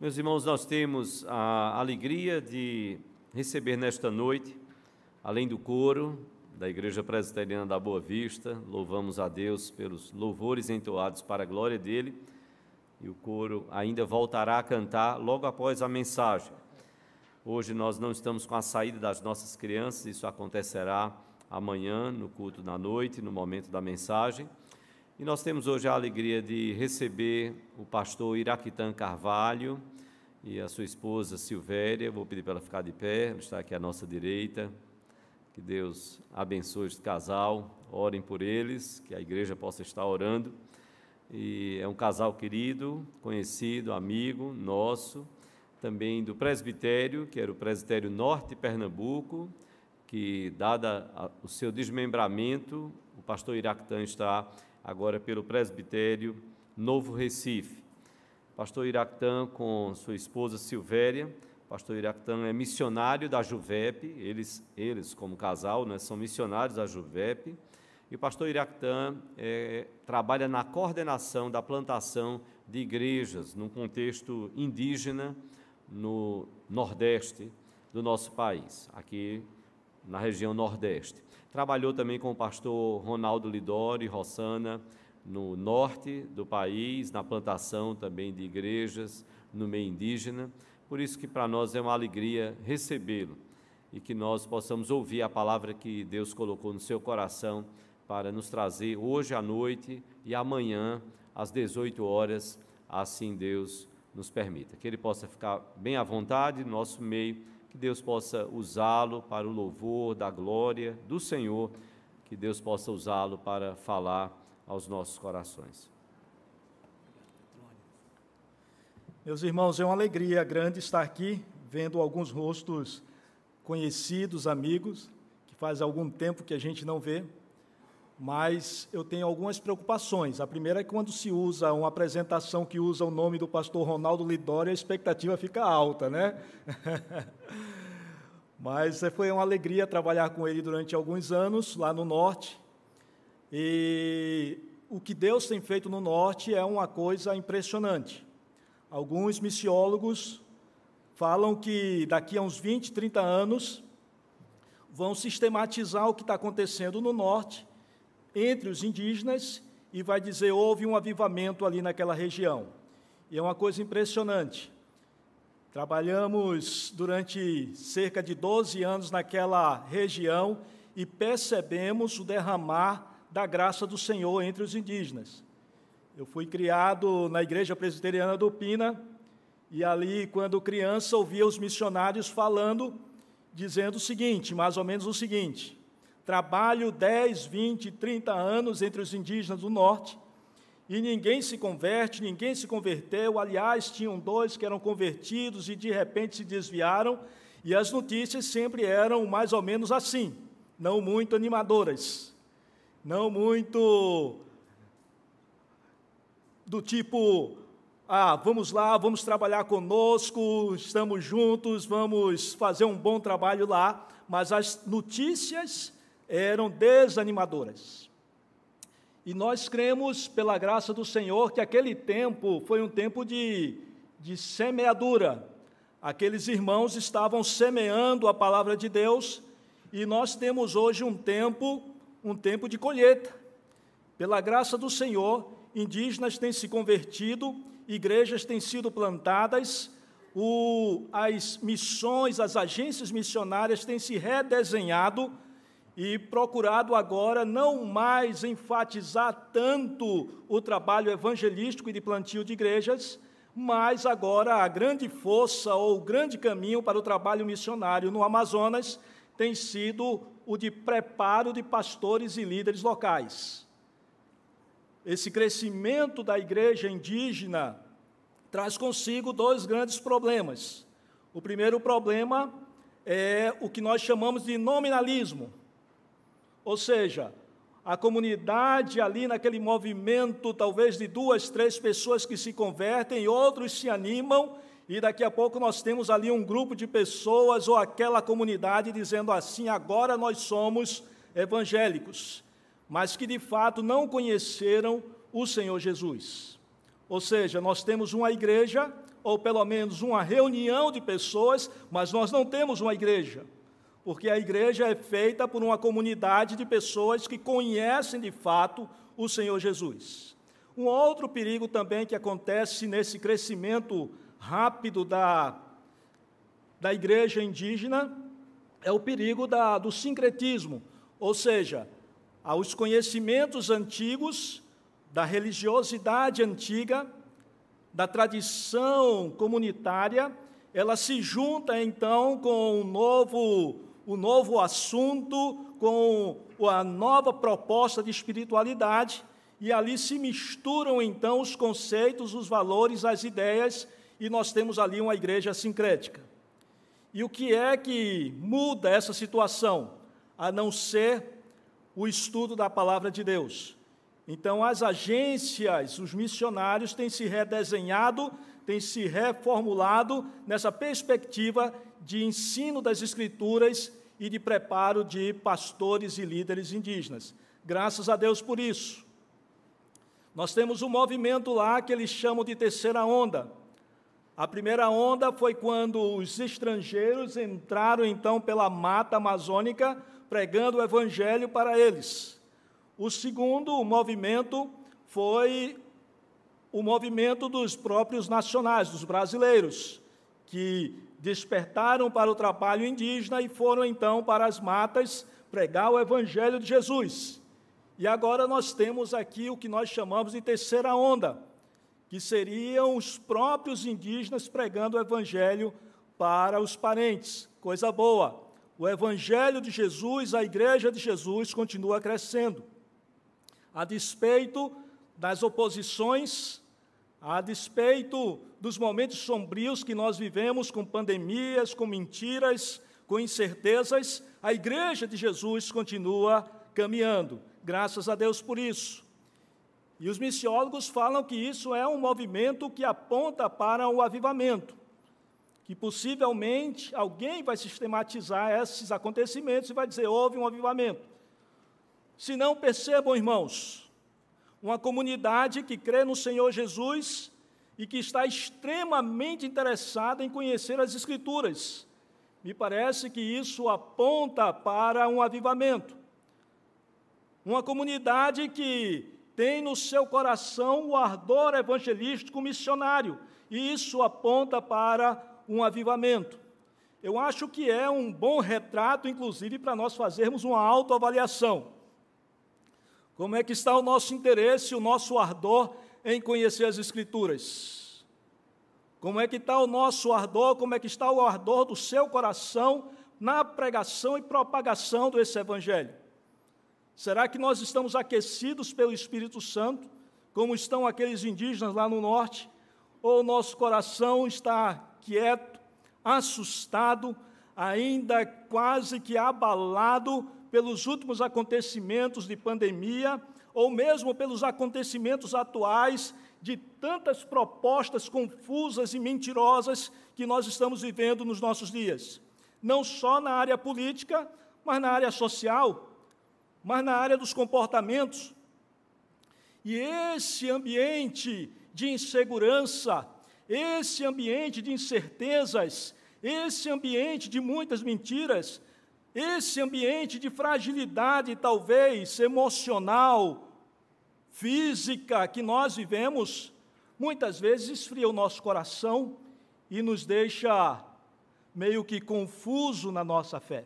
Meus irmãos, nós temos a alegria de receber nesta noite, além do coro da Igreja Presbiteriana da Boa Vista, louvamos a Deus pelos louvores entoados para a glória dele, e o coro ainda voltará a cantar logo após a mensagem. Hoje nós não estamos com a saída das nossas crianças, isso acontecerá amanhã, no culto da noite, no momento da mensagem. E nós temos hoje a alegria de receber o pastor Iraquitan Carvalho e a sua esposa Silvéria. Vou pedir para ela ficar de pé, ela está aqui à nossa direita. Que Deus abençoe este casal, orem por eles, que a igreja possa estar orando. E é um casal querido, conhecido, amigo nosso, também do presbitério, que era o Presbitério Norte Pernambuco, que, dada o seu desmembramento, o pastor Iraquitan está agora pelo Presbitério Novo Recife. Pastor Iraquitan com sua esposa Silvéria. Pastor Iraquitan é missionário da Juvepe, eles como casal, né, são missionários da Juvepe. E o pastor Iraquitan trabalha na coordenação da plantação de igrejas num contexto indígena no Nordeste do nosso país, aqui na região Nordeste. Trabalhou também com o pastor Ronaldo Lidório e Rossana no norte do país, na plantação também de igrejas no meio indígena. Por isso que para nós é uma alegria recebê-lo e que nós possamos ouvir a palavra que Deus colocou no seu coração para nos trazer hoje à noite e amanhã às 18 horas, assim Deus nos permita. Que ele possa ficar bem à vontade no nosso meio, que Deus possa usá-lo para o louvor da glória do Senhor, que Deus possa usá-lo para falar aos nossos corações. Meus irmãos, é uma alegria grande estar aqui, vendo alguns rostos conhecidos, amigos, que faz algum tempo que a gente não vê, mas eu tenho algumas preocupações. A primeira é quando se usa uma apresentação que usa o nome do pastor Ronaldo Lidório, a expectativa fica alta, né? Mas foi uma alegria trabalhar com ele durante alguns anos, lá no Norte, e o que Deus tem feito no Norte é uma coisa impressionante. Alguns missiólogos falam que daqui a uns 20, 30 anos, vão sistematizar o que está acontecendo no Norte, entre os indígenas, e vai dizer, houve um avivamento ali naquela região. E é uma coisa impressionante. Trabalhamos durante cerca de 12 anos naquela região e percebemos o derramar da graça do Senhor entre os indígenas. Eu fui criado na Igreja Presbiteriana do Pina, e ali, quando criança, ouvia os missionários falando, dizendo o seguinte, mais ou menos o seguinte: trabalho 10, 20, 30 anos entre os indígenas do Norte, e ninguém se converte, ninguém se converteu. Aliás, tinham dois que eram convertidos e, de repente, se desviaram, e as notícias sempre eram mais ou menos assim, não muito animadoras, não muito do tipo, vamos lá, vamos trabalhar conosco, estamos juntos, vamos fazer um bom trabalho lá, mas as notícias eram desanimadoras. E nós cremos, pela graça do Senhor, que aquele tempo foi um tempo de semeadura. Aqueles irmãos estavam semeando a palavra de Deus, e nós temos hoje um tempo de colheita. Pela graça do Senhor, indígenas têm se convertido, igrejas têm sido plantadas, as missões, as agências missionárias têm se redesenhado, e procurado agora não mais enfatizar tanto o trabalho evangelístico e de plantio de igrejas, mas agora a grande força ou o grande caminho para o trabalho missionário no Amazonas tem sido o de preparo de pastores e líderes locais. Esse crescimento da igreja indígena traz consigo dois grandes problemas. O primeiro problema é o que nós chamamos de nominalismo. Ou seja, a comunidade ali naquele movimento, talvez de 2, 3 pessoas que se convertem, outros se animam, e daqui a pouco nós temos ali um grupo de pessoas, ou aquela comunidade, dizendo assim, agora nós somos evangélicos, mas que de fato não conheceram o Senhor Jesus. Ou seja, nós temos uma igreja ou pelo menos uma reunião de pessoas, mas nós não temos uma igreja, porque a igreja é feita por uma comunidade de pessoas que conhecem de fato o Senhor Jesus. Um outro perigo também que acontece nesse crescimento rápido da igreja indígena é o perigo do sincretismo, ou seja, aos conhecimentos antigos, da religiosidade antiga, da tradição comunitária, ela se junta, então, com o novo assunto, com a nova proposta de espiritualidade, e ali se misturam, então, os conceitos, os valores, as ideias, e nós temos ali uma igreja sincrética. E o que é que muda essa situação? A não ser o estudo da palavra de Deus. Então, as agências, os missionários têm se redesenhado, têm se reformulado nessa perspectiva de ensino das Escrituras e de preparo de pastores e líderes indígenas. Graças a Deus por isso. Nós temos um movimento lá que eles chamam de terceira onda. A primeira onda foi quando os estrangeiros entraram, então, pela mata amazônica, pregando o evangelho para eles. O segundo movimento foi o movimento dos próprios nacionais, dos brasileiros, que despertaram para o trabalho indígena e foram, então, para as matas pregar o evangelho de Jesus. E agora nós temos aqui o que nós chamamos de terceira onda, que seriam os próprios indígenas pregando o evangelho para os parentes. Coisa boa! O evangelho de Jesus, a igreja de Jesus, continua crescendo. A despeito das oposições, a despeito dos momentos sombrios que nós vivemos, com pandemias, com mentiras, com incertezas, a igreja de Jesus continua caminhando. Graças a Deus por isso. E os missiólogos falam que isso é um movimento que aponta para o avivamento, que possivelmente alguém vai sistematizar esses acontecimentos e vai dizer, houve um avivamento. Se não, percebam, irmãos, uma comunidade que crê no Senhor Jesus e que está extremamente interessada em conhecer as Escrituras. Me parece que isso aponta para um avivamento. Uma comunidade que tem no seu coração o ardor evangelístico missionário, e isso aponta para um avivamento. Eu acho que é um bom retrato, inclusive, para nós fazermos uma autoavaliação. Como é que está o nosso interesse, o nosso ardor em conhecer as Escrituras? Como é que está o nosso ardor, como é que está o ardor do seu coração na pregação e propagação desse evangelho? Será que nós estamos aquecidos pelo Espírito Santo, como estão aqueles indígenas lá no norte? Ou nosso coração está quieto, assustado, ainda quase que abalado pelos últimos acontecimentos de pandemia, ou mesmo pelos acontecimentos atuais de tantas propostas confusas e mentirosas que nós estamos vivendo nos nossos dias? Não só na área política, mas na área social, mas na área dos comportamentos. E esse ambiente de insegurança, esse ambiente de incertezas, esse ambiente de muitas mentiras, esse ambiente de fragilidade, talvez, emocional, física, que nós vivemos, muitas vezes esfria o nosso coração e nos deixa meio que confuso na nossa fé.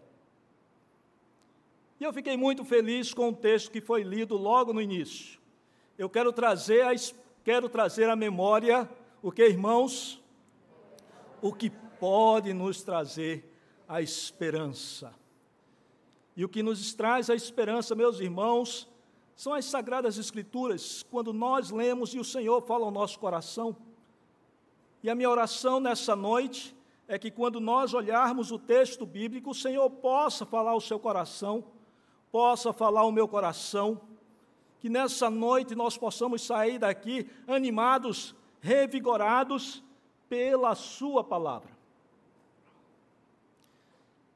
E eu fiquei muito feliz com o texto que foi lido logo no início. Eu quero trazer à memória o que, irmãos? O que pode nos trazer a esperança. E o que nos traz a esperança, meus irmãos, são as Sagradas Escrituras, quando nós lemos e o Senhor fala ao nosso coração. E a minha oração nessa noite é que, quando nós olharmos o texto bíblico, o Senhor possa falar ao seu coração, possa falar ao meu coração, que nessa noite nós possamos sair daqui animados, revigorados pela sua palavra.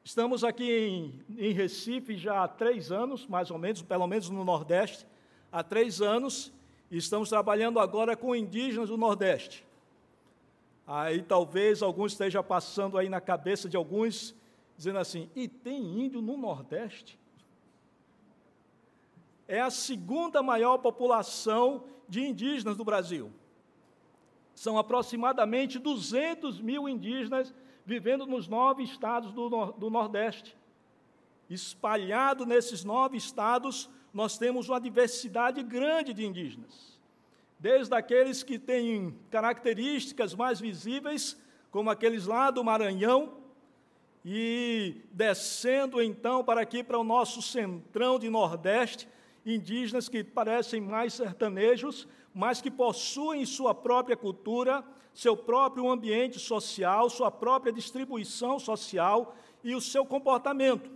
Estamos aqui em Recife já há 3 anos, mais ou menos, pelo menos no Nordeste, há 3 anos, e estamos trabalhando agora com indígenas do Nordeste. Aí talvez alguns esteja passando aí na cabeça de alguns, dizendo assim, e tem índio no Nordeste? É a segunda maior população de indígenas do Brasil. São aproximadamente 200 mil indígenas vivendo nos 9 estados do Nordeste. Espalhado nesses 9 estados, nós temos uma diversidade grande de indígenas. Desde aqueles que têm características mais visíveis, como aqueles lá do Maranhão, e descendo, então, para aqui, para o nosso centrão de Nordeste, indígenas que parecem mais sertanejos, mas que possuem sua própria cultura, seu próprio ambiente social, sua própria distribuição social e o seu comportamento.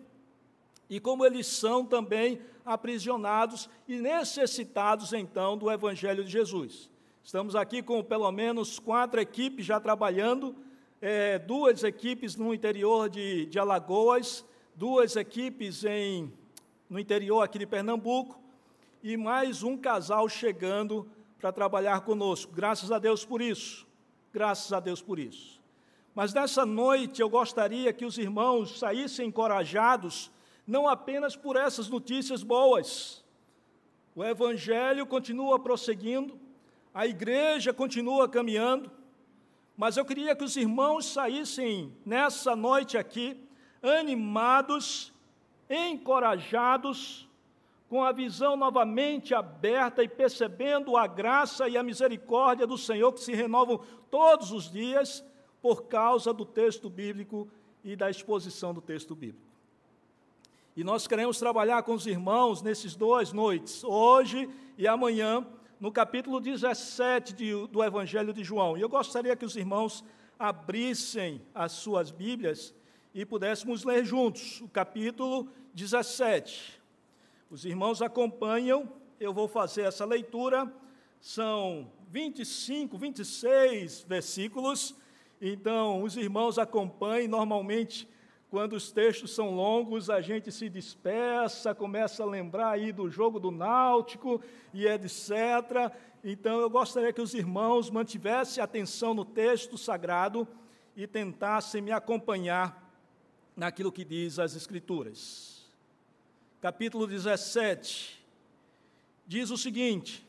E como eles são também aprisionados e necessitados, então, do Evangelho de Jesus. Estamos aqui com pelo menos 4 equipes já trabalhando, 2 equipes no interior de Alagoas, 2 equipes no interior aqui de Pernambuco, e mais um casal chegando para trabalhar conosco. Graças a Deus por isso. Graças a Deus por isso. Mas nessa noite eu gostaria que os irmãos saíssem encorajados, não apenas por essas notícias boas. O Evangelho continua prosseguindo, a igreja continua caminhando, mas eu queria que os irmãos saíssem nessa noite aqui, animados, encorajados, com a visão novamente aberta e percebendo a graça e a misericórdia do Senhor que se renovam todos os dias por causa do texto bíblico e da exposição do texto bíblico. E nós queremos trabalhar com os irmãos nesses 2 noites, hoje e amanhã, no capítulo 17 do Evangelho de João. E eu gostaria que os irmãos abrissem as suas Bíblias e pudéssemos ler juntos o capítulo 17. Os irmãos acompanham, eu vou fazer essa leitura, são 25, 26 versículos, então os irmãos acompanhem, normalmente quando os textos são longos, a gente se dispersa, começa a lembrar aí do jogo do Náutico e etc. Então, eu gostaria que os irmãos mantivessem atenção no texto sagrado e tentassem me acompanhar naquilo que diz as Escrituras. Capítulo 17 diz o seguinte: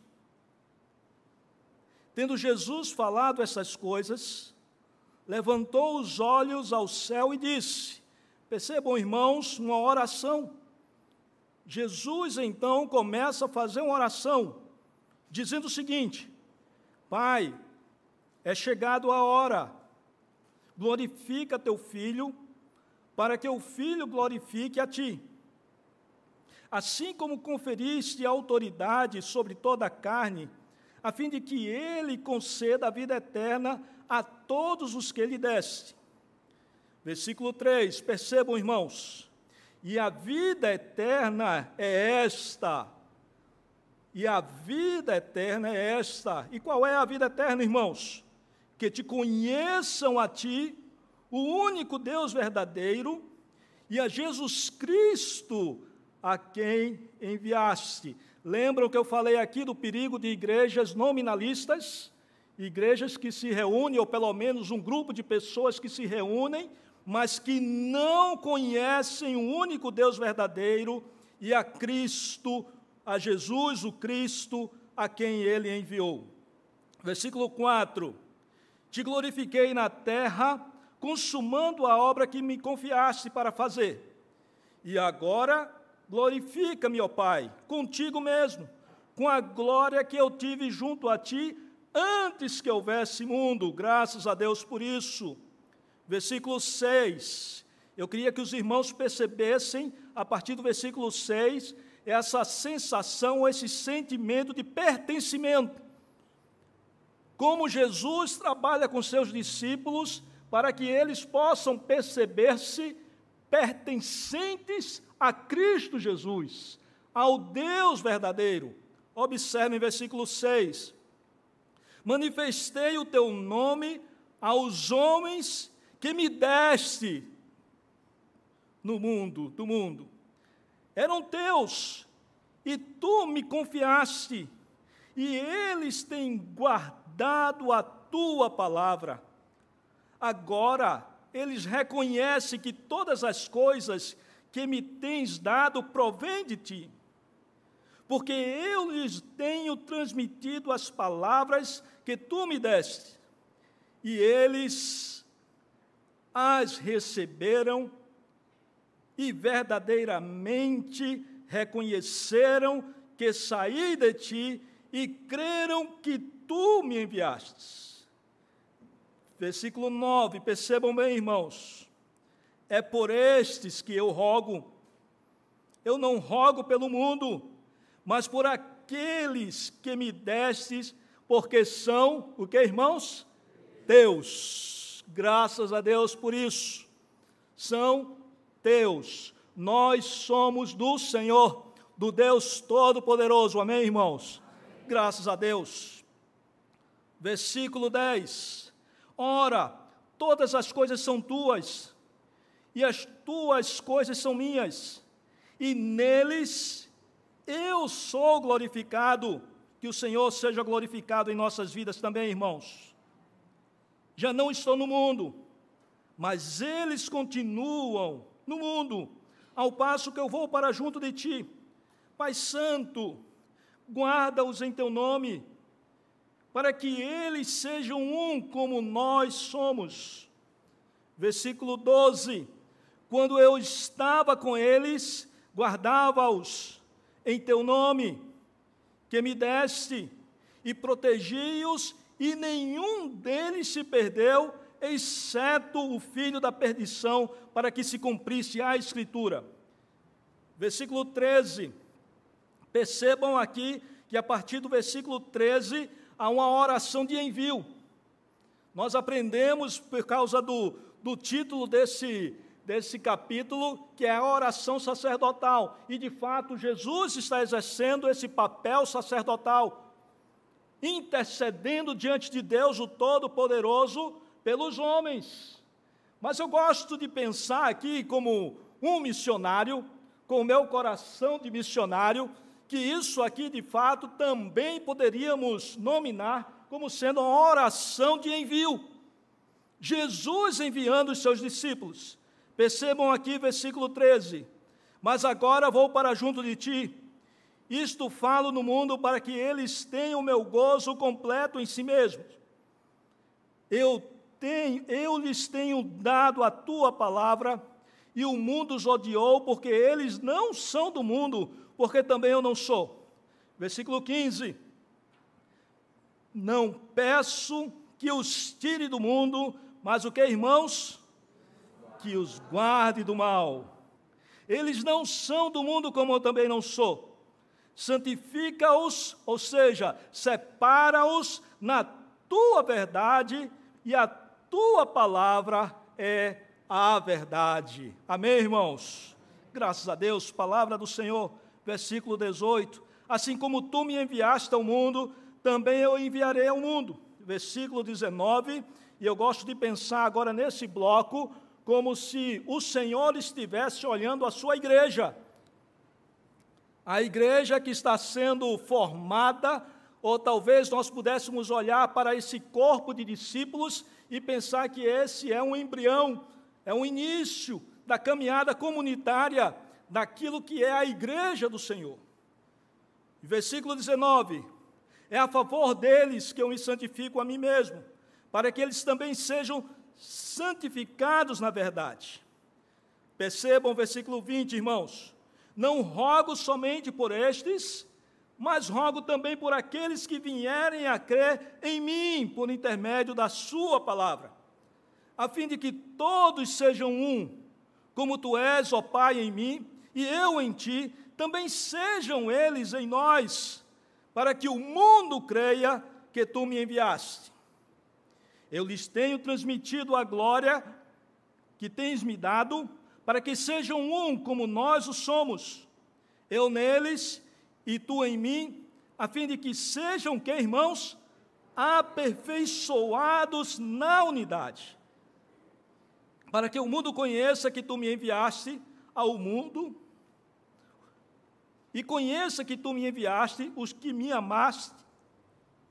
tendo Jesus falado essas coisas, levantou os olhos ao céu e disse, percebam, irmãos, uma oração. Jesus, então, começa a fazer uma oração, dizendo o seguinte, Pai, é chegado a hora, glorifica teu Filho, para que o Filho glorifique a ti. Assim como conferiste autoridade sobre toda a carne, a fim de que ele conceda a vida eterna a todos os que lhe deste. Versículo 3, percebam, irmãos, e a vida eterna é esta, e a vida eterna é esta. E qual é a vida eterna, irmãos? Que te conheçam a ti, o único Deus verdadeiro, e a Jesus Cristo, a quem enviaste. Lembram que eu falei aqui do perigo de igrejas nominalistas? Igrejas que se reúnem, ou pelo menos um grupo de pessoas que se reúnem, mas que não conhecem o único Deus verdadeiro e a Cristo, a Jesus, o Cristo, a quem Ele enviou. Versículo 4. Te glorifiquei na terra, consumando a obra que me confiaste para fazer. E agora, glorifica-me, ó Pai, contigo mesmo, com a glória que eu tive junto a ti, antes que houvesse mundo. Graças a Deus por isso. Versículo 6, eu queria que os irmãos percebessem, a partir do versículo 6, essa sensação, esse sentimento de pertencimento. Como Jesus trabalha com seus discípulos, para que eles possam perceber-se pertencentes a Cristo Jesus, ao Deus verdadeiro. Observem versículo 6, manifestei o teu nome aos homens que me deste no mundo, do mundo, eram teus, e tu me confiaste, e eles têm guardado a tua palavra. Agora, eles reconhecem que todas as coisas que me tens dado provém de ti, porque eu lhes tenho transmitido as palavras que tu me deste, e eles as receberam e verdadeiramente reconheceram que saí de ti e creram que tu me enviastes. Versículo 9, percebam bem, irmãos, é por estes que eu rogo. Eu não rogo pelo mundo, mas por aqueles que me destes, porque são, o que, irmãos? Teus. Graças a Deus por isso. São teus. Nós somos do Senhor, do Deus Todo-Poderoso. Amém, irmãos? Amém. Graças a Deus. Versículo 10. Ora, todas as coisas são tuas, e as tuas coisas são minhas, e neles eu sou glorificado. Que o Senhor seja glorificado em nossas vidas também, irmãos. Já não estou no mundo, mas eles continuam no mundo, ao passo que eu vou para junto de ti. Pai Santo, guarda-os em teu nome, para que eles sejam um como nós somos. Versículo 12, quando eu estava com eles, guardava-os em teu nome, que me deste, e protegi-os, e nenhum deles se perdeu, exceto o filho da perdição, para que se cumprisse a Escritura. Versículo 13, percebam aqui que a partir do versículo 13, há uma oração de envio. Nós aprendemos, por causa do título desse capítulo, que é a oração sacerdotal, e de fato Jesus está exercendo esse papel sacerdotal, intercedendo diante de Deus, o Todo-Poderoso, pelos homens. Mas eu gosto de pensar aqui, como um missionário, com o meu coração de missionário, que isso aqui de fato também poderíamos nominar como sendo uma oração de envio, Jesus enviando os seus discípulos. Percebam aqui, versículo 13, mas agora vou para junto de ti, isto falo no mundo para que eles tenham o meu gozo completo em si mesmos. Eu lhes tenho dado a tua palavra, e o mundo os odiou, porque eles não são do mundo, porque também eu não sou. Versículo 15, não peço que os tire do mundo, mas o que, irmãos? Que os guarde do mal. Eles não são do mundo, como eu também não sou. Santifica-os, ou seja, separa-os na tua verdade, e a tua palavra é a verdade. Amém, irmãos? Graças a Deus, palavra do Senhor. Versículo 18, assim como tu me enviaste ao mundo, também eu enviarei ao mundo. Versículo 19, e eu gosto de pensar agora nesse bloco, como se o Senhor estivesse olhando a sua igreja, a igreja que está sendo formada, ou talvez nós pudéssemos olhar para esse corpo de discípulos e pensar que esse é um embrião, é um início da caminhada comunitária, daquilo que é a igreja do Senhor. Versículo 19, é a favor deles que eu me santifico a mim mesmo, para que eles também sejam santificados na verdade. Percebam o versículo 20, irmãos, não rogo somente por estes, mas rogo também por aqueles que vierem a crer em mim, por intermédio da sua palavra, a fim de que todos sejam um, como tu és, ó Pai, em mim, e eu em ti, também sejam eles em nós, para que o mundo creia que tu me enviaste. Eu lhes tenho transmitido a glória que tens me dado, para que sejam um como nós o somos, eu neles e tu em mim, a fim de que sejam, que, irmãos? Aperfeiçoados na unidade, para que o mundo conheça que tu me enviaste ao mundo, e conheça que tu me enviaste, os que me amaste,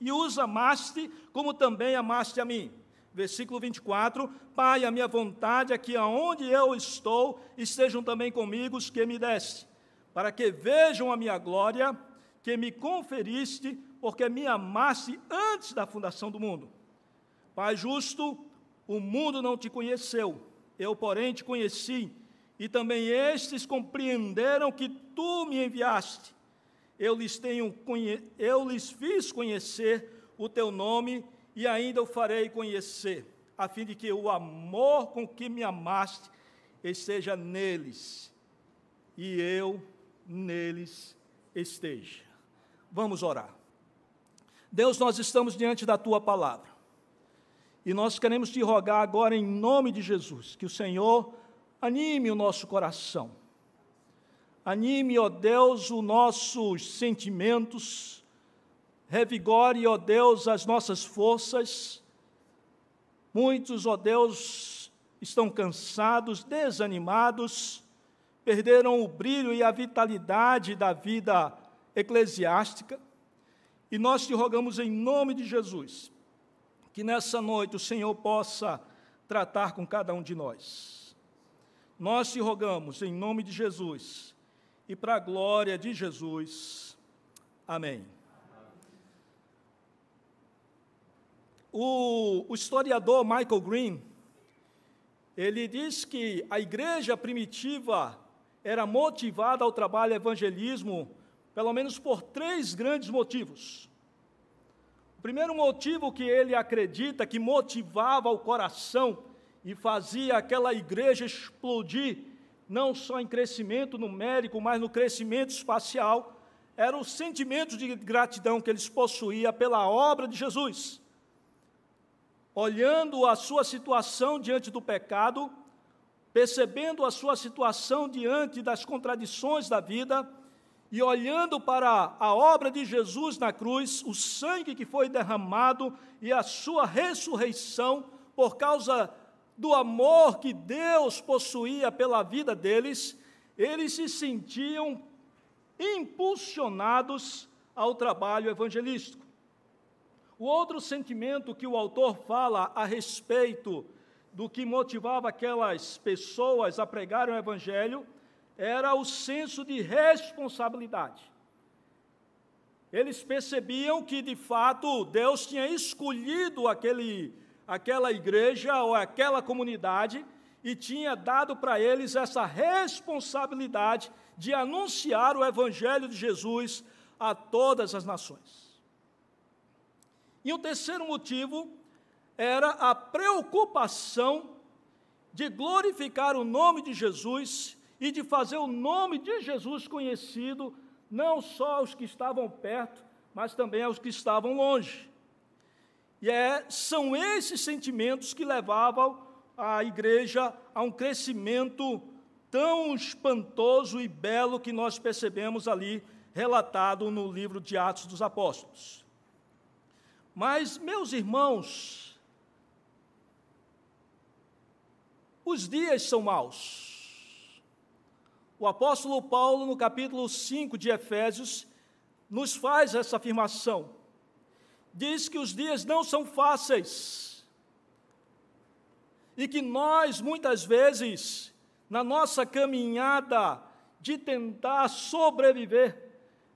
e os amaste como também amaste a mim. Versículo 24, Pai, a minha vontade é que aonde eu estou, estejam também comigo os que me deste, para que vejam a minha glória, que me conferiste, porque me amaste antes da fundação do mundo. Pai justo, o mundo não te conheceu, eu, porém, te conheci, e também estes compreenderam que tu me enviaste. Eu lhes fiz conhecer o teu nome, e ainda o farei conhecer, a fim de que o amor com que me amaste esteja neles, e eu neles esteja. Vamos orar. Deus, nós estamos diante da Tua Palavra, e nós queremos Te rogar agora, em nome de Jesus, que o Senhor anime o nosso coração, anime, ó Deus, os nossos sentimentos, revigore, ó Deus, as nossas forças. Muitos, ó Deus, estão cansados, desanimados, perderam o brilho e a vitalidade da vida eclesiástica, e nós te rogamos em nome de Jesus, que nessa noite o Senhor possa tratar com cada um de nós. Nós te rogamos em nome de Jesus, e para a glória de Jesus, amém. O historiador Michael Green, ele diz que a igreja primitiva era motivada ao trabalho evangelismo, pelo menos por três grandes motivos. O primeiro motivo que ele acredita que motivava o coração e fazia aquela igreja explodir, não só em crescimento numérico, mas no crescimento espacial, era o sentimento de gratidão que eles possuíam pela obra de Jesus. Olhando a sua situação diante do pecado, percebendo a sua situação diante das contradições da vida, e olhando para a obra de Jesus na cruz, o sangue que foi derramado e a sua ressurreição, por causa do amor que Deus possuía pela vida deles, eles se sentiam impulsionados ao trabalho evangelístico. O outro sentimento que o autor fala a respeito do que motivava aquelas pessoas a pregarem o Evangelho era o senso de responsabilidade. Eles percebiam que, de fato, Deus tinha escolhido aquela igreja ou aquela comunidade e tinha dado para eles essa responsabilidade de anunciar o Evangelho de Jesus a todas as nações. E o terceiro motivo era a preocupação de glorificar o nome de Jesus e de fazer o nome de Jesus conhecido, não só aos que estavam perto, mas também aos que estavam longe. E são esses sentimentos que levavam a igreja a um crescimento tão espantoso e belo que nós percebemos ali, relatado no livro de Atos dos Apóstolos. Mas, meus irmãos, os dias são maus. O apóstolo Paulo, no capítulo 5 de Efésios, nos faz essa afirmação. Diz que os dias não são fáceis e que nós, muitas vezes, na nossa caminhada de tentar sobreviver,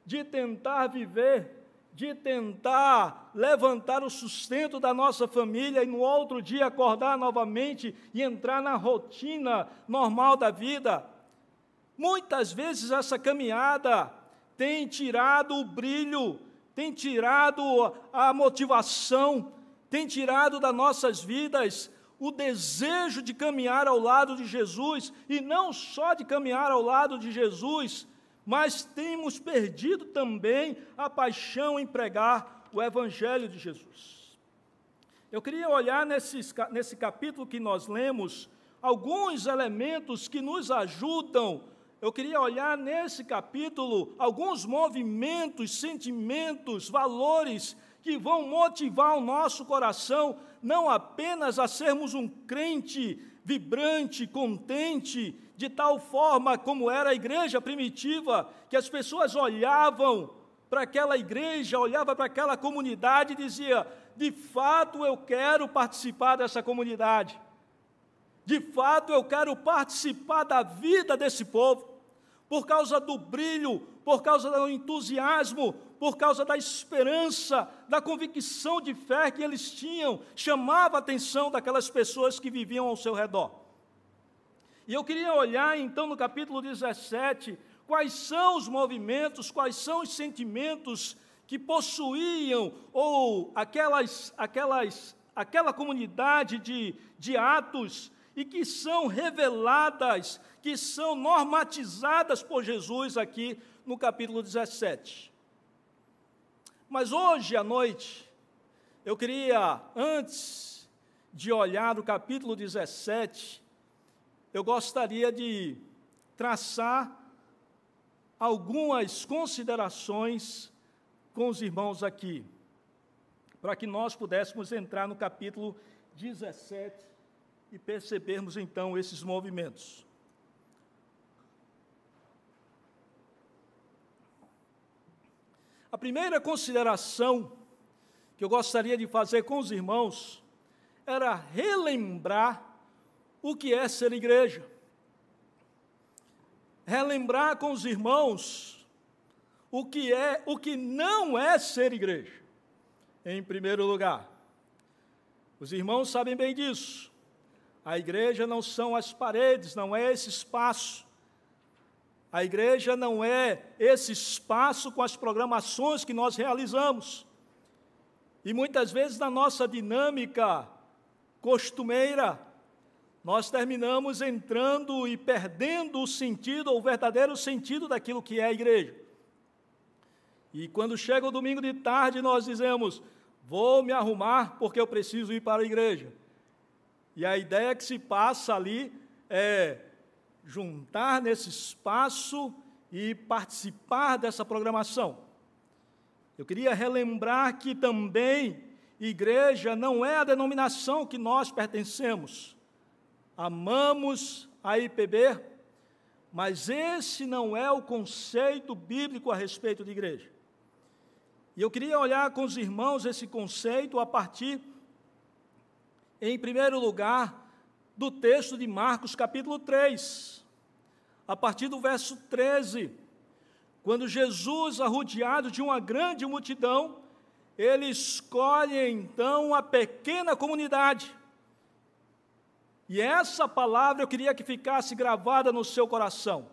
de tentar viver, de tentar levantar o sustento da nossa família e no outro dia acordar novamente e entrar na rotina normal da vida. Muitas vezes essa caminhada tem tirado o brilho, tem tirado a motivação, tem tirado das nossas vidas o desejo de caminhar ao lado de Jesus, e não só de caminhar ao lado de Jesus, mas temos perdido também a paixão em pregar o Evangelho de Jesus. Eu queria olhar nesse capítulo que nós lemos, alguns elementos que nos ajudam. Eu queria olhar nesse capítulo alguns movimentos, sentimentos, valores que vão motivar o nosso coração, não apenas a sermos um crente vibrante, contente, de tal forma como era a igreja primitiva, que as pessoas olhavam para aquela igreja, olhavam para aquela comunidade e diziam: de fato eu quero participar dessa comunidade, de fato eu quero participar da vida desse povo, por causa do brilho, por causa do entusiasmo, por causa da esperança, da convicção de fé que eles tinham, chamava a atenção daquelas pessoas que viviam ao seu redor. E eu queria olhar, então, no capítulo 17, quais são os movimentos, quais são os sentimentos que possuíam, ou aquela comunidade de Atos, e que são reveladas, que são normatizadas por Jesus aqui no capítulo 17. Mas hoje à noite, eu queria, antes de olhar o capítulo 17, eu gostaria de traçar algumas considerações com os irmãos aqui, para que nós pudéssemos entrar no capítulo 17 e percebermos, então, esses movimentos. A primeira consideração que eu gostaria de fazer com os irmãos era relembrar o que é ser igreja. Relembrar com os irmãos o que é, o que não é ser igreja. Em primeiro lugar, os irmãos sabem bem disso. A igreja não são as paredes, não é esse espaço. A igreja não é esse espaço com as programações que nós realizamos. E muitas vezes, na nossa dinâmica costumeira, nós terminamos entrando e perdendo o sentido, o verdadeiro sentido daquilo que é a igreja. E quando chega o domingo de tarde, nós dizemos: vou me arrumar porque eu preciso ir para a igreja. E a ideia que se passa ali é juntar nesse espaço e participar dessa programação. Eu queria relembrar que também igreja não é a denominação que nós pertencemos. Amamos a IPB, mas esse não é o conceito bíblico a respeito de igreja. E eu queria olhar com os irmãos esse conceito a partir, em primeiro lugar, do texto de Marcos, capítulo 3, a partir do verso 13, quando Jesus, arrodeado de uma grande multidão, ele escolhe, então, a pequena comunidade. E essa palavra eu queria que ficasse gravada no seu coração.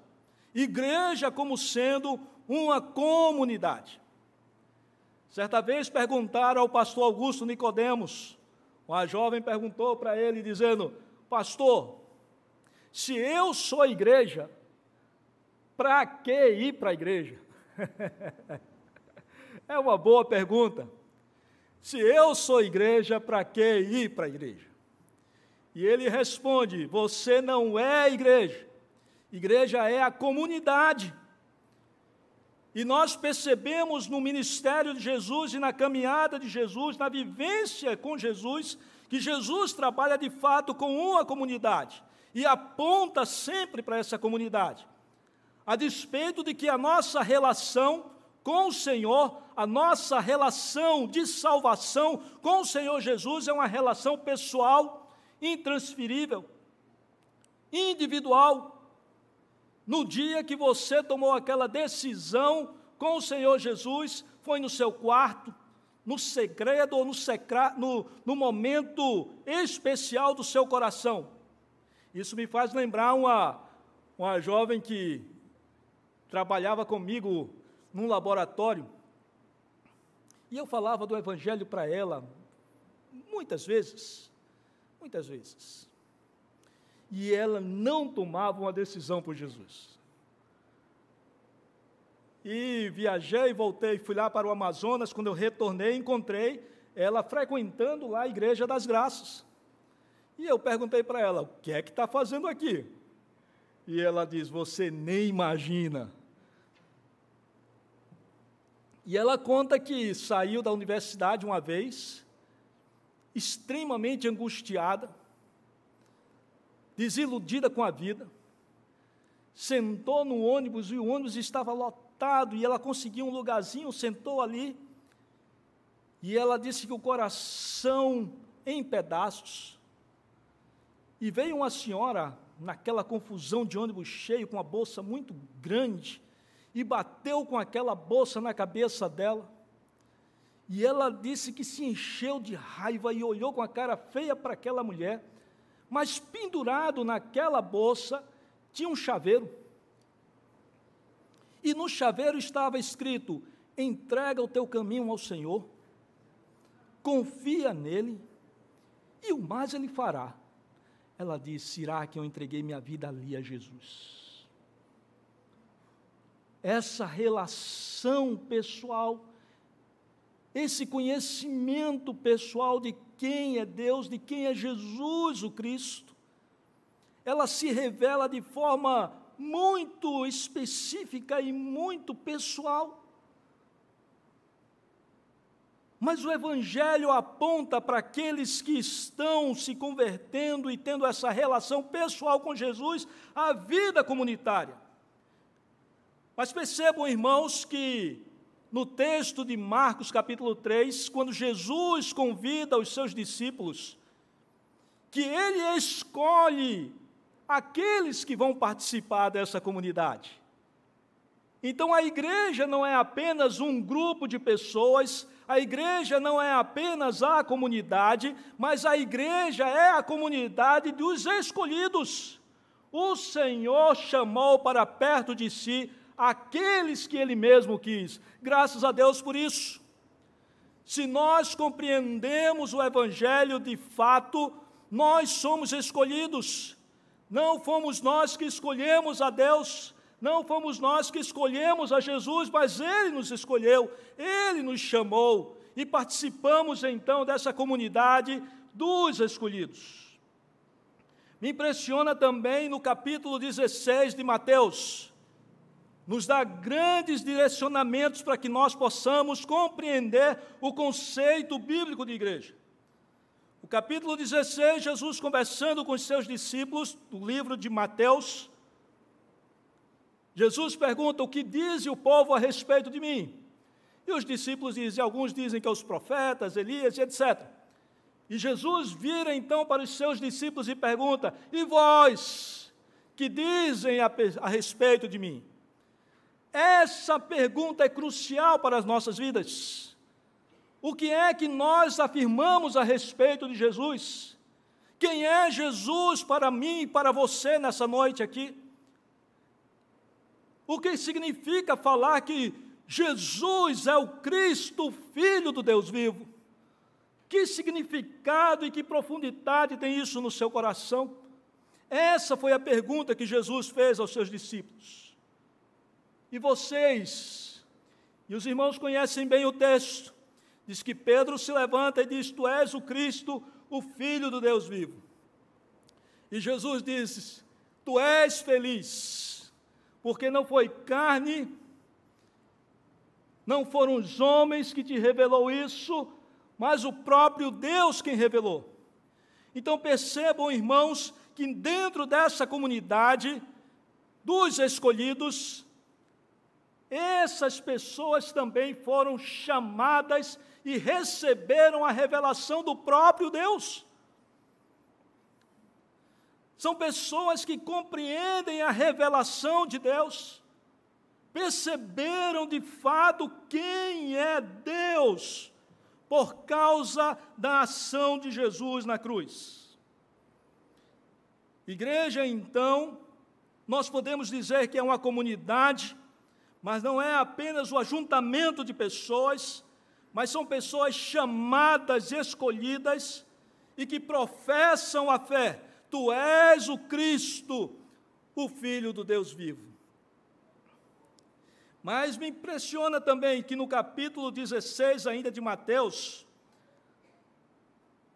Igreja como sendo uma comunidade. Certa vez perguntaram ao pastor Augusto Nicodemos, uma jovem perguntou para ele, dizendo: pastor, se eu sou igreja, para que ir para a igreja? É uma boa pergunta. Se eu sou igreja, para que ir para a igreja? E ele responde: você não é igreja. Igreja é a comunidade. E nós percebemos no ministério de Jesus e na caminhada de Jesus, na vivência com Jesus, que Jesus trabalha de fato com uma comunidade e aponta sempre para essa comunidade. A despeito de que a nossa relação com o Senhor, a nossa relação de salvação com o Senhor Jesus é uma relação pessoal, intransferível, individual. No dia que você tomou aquela decisão com o Senhor Jesus, foi no seu quarto, no segredo ou no momento especial do seu coração. Isso me faz lembrar uma jovem que trabalhava comigo num laboratório, e eu falava do Evangelho para ela muitas vezes, e ela não tomava uma decisão por Jesus. E viajei, voltei, fui lá para o Amazonas, quando eu retornei, encontrei ela frequentando lá a Igreja das Graças, e eu perguntei para ela: o que é que está fazendo aqui? E ela diz: você nem imagina. E ela conta que saiu da universidade uma vez, extremamente angustiada, desiludida com a vida, sentou no ônibus, e o ônibus estava lotado, e ela conseguiu um lugarzinho, sentou ali, E ela disse que o coração em pedaços. E veio uma senhora, naquela confusão de ônibus cheio, com uma bolsa muito grande, e bateu com aquela bolsa na cabeça dela. E ela disse que se encheu de raiva e olhou com a cara feia para aquela mulher, mas pendurado naquela bolsa tinha um chaveiro. E no chaveiro estava escrito: entrega o teu caminho ao Senhor, confia nele, e o mais ele fará. Ela disse: irá que eu entreguei minha vida ali a Jesus. Essa relação pessoal, esse conhecimento pessoal de quem é Deus, de quem é Jesus o Cristo, ela se revela de forma muito específica e muito pessoal. Mas o Evangelho aponta para aqueles que estão se convertendo e tendo essa relação pessoal com Jesus, a vida comunitária. Mas percebam, irmãos, que no texto de Marcos, capítulo 3, quando Jesus convida os seus discípulos, que ele escolhe aqueles que vão participar dessa comunidade. Então, a igreja não é apenas um grupo de pessoas, a igreja não é apenas a comunidade, mas a igreja é a comunidade dos escolhidos. O Senhor chamou para perto de si aqueles que Ele mesmo quis. Graças a Deus por isso. Se nós compreendemos o Evangelho de fato, nós somos escolhidos. Não fomos nós que escolhemos a Deus, não fomos nós que escolhemos a Jesus, mas Ele nos escolheu, Ele nos chamou, e participamos então dessa comunidade dos escolhidos. Me impressiona também no capítulo 16 de Mateus, nos dá grandes direcionamentos para que nós possamos compreender o conceito bíblico de igreja. O capítulo 16, Jesus conversando com os seus discípulos, do livro de Mateus, Jesus pergunta: o que diz o povo a respeito de mim? E os discípulos dizem, alguns dizem que é os profetas, Elias, etc. E Jesus vira então para os seus discípulos e pergunta: e vós, que dizem a respeito de mim? Essa pergunta é crucial para as nossas vidas. O que é que nós afirmamos a respeito de Jesus? Quem é Jesus para mim e para você nessa noite aqui? O que significa falar que Jesus é o Cristo, Filho do Deus vivo? Que significado e que profundidade tem isso no seu coração? Essa foi a pergunta que Jesus fez aos seus discípulos. E vocês, e os irmãos conhecem bem o texto, diz que Pedro se levanta e diz: tu és o Cristo, o Filho do Deus vivo. E Jesus diz: tu és feliz, porque não foi carne, não foram os homens que te revelou isso, mas o próprio Deus quem revelou. Então percebam, irmãos, que dentro dessa comunidade dos escolhidos, essas pessoas também foram chamadas e receberam a revelação do próprio Deus. São pessoas que compreendem a revelação de Deus, perceberam de fato quem é Deus, por causa da ação de Jesus na cruz. Igreja, então, nós podemos dizer que é uma comunidade, mas não é apenas o ajuntamento de pessoas, mas são pessoas chamadas, escolhidas, e que professam a fé: tu és o Cristo, o Filho do Deus vivo. Mas me impressiona também que no capítulo 16, ainda de Mateus,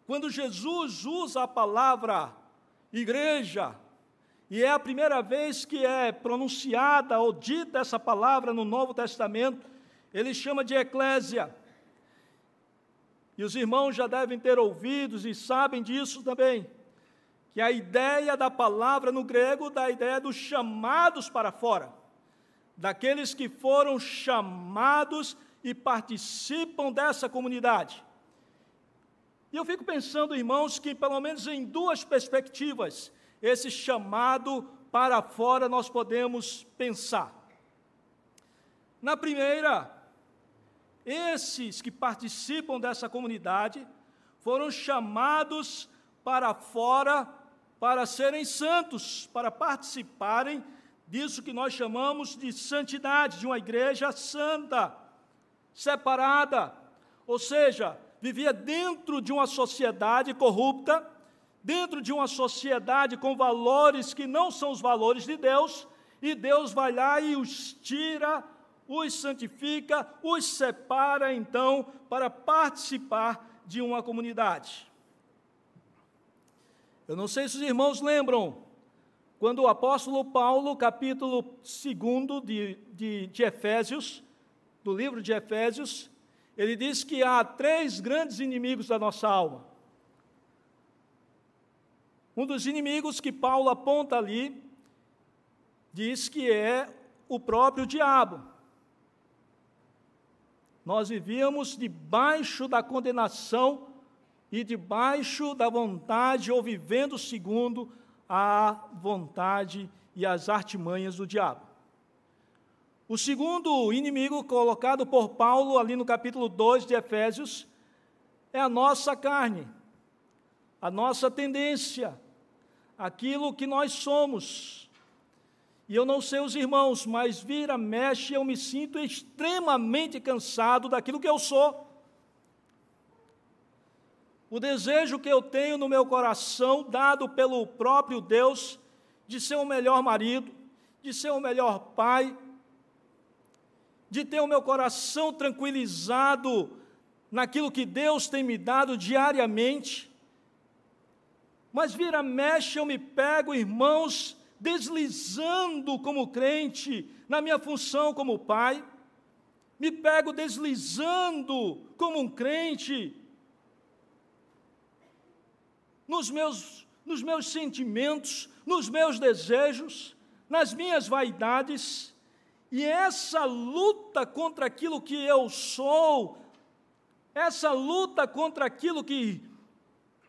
quando Jesus usa a palavra igreja, e é a primeira vez que é pronunciada ou dita essa palavra no Novo Testamento, ele chama de eclésia. E os irmãos já devem ter ouvido e sabem disso também, que a ideia da palavra no grego dá a ideia dos chamados para fora, daqueles que foram chamados e participam dessa comunidade. E eu fico pensando, irmãos, que pelo menos em duas perspectivas, esse chamado para fora nós podemos pensar. Na primeira, esses que participam dessa comunidade foram chamados para fora para serem santos, para participarem disso que nós chamamos de santidade, de uma igreja santa, separada, ou seja, vivia dentro de uma sociedade corrupta, dentro de uma sociedade com valores que não são os valores de Deus, e Deus vai lá e os tira, os santifica, os separa, então, para participar de uma comunidade. Eu não sei se os irmãos lembram, quando o apóstolo Paulo, capítulo 2 de Efésios, do livro de Efésios, ele diz que há 3 grandes inimigos da nossa alma. Um dos inimigos que Paulo aponta ali, diz que é o próprio diabo. Nós vivíamos debaixo da condenação e debaixo da vontade, ou vivendo segundo a vontade e as artimanhas do diabo. O segundo inimigo colocado por Paulo, ali no capítulo 2 de Efésios, é a nossa carne, a nossa tendência, aquilo que nós somos. E eu não sei os irmãos, mas vira, mexe, eu me sinto extremamente cansado daquilo que eu sou. O desejo que eu tenho no meu coração, dado pelo próprio Deus, de ser o melhor marido, de ser o melhor pai, de ter o meu coração tranquilizado naquilo que Deus tem me dado diariamente, mas vira, mexe, eu me pego, irmãos, deslizando como crente na minha função como pai, me pego deslizando como um crente nos meus sentimentos, nos meus desejos, nas minhas vaidades. E essa luta contra aquilo que eu sou, essa luta contra aquilo que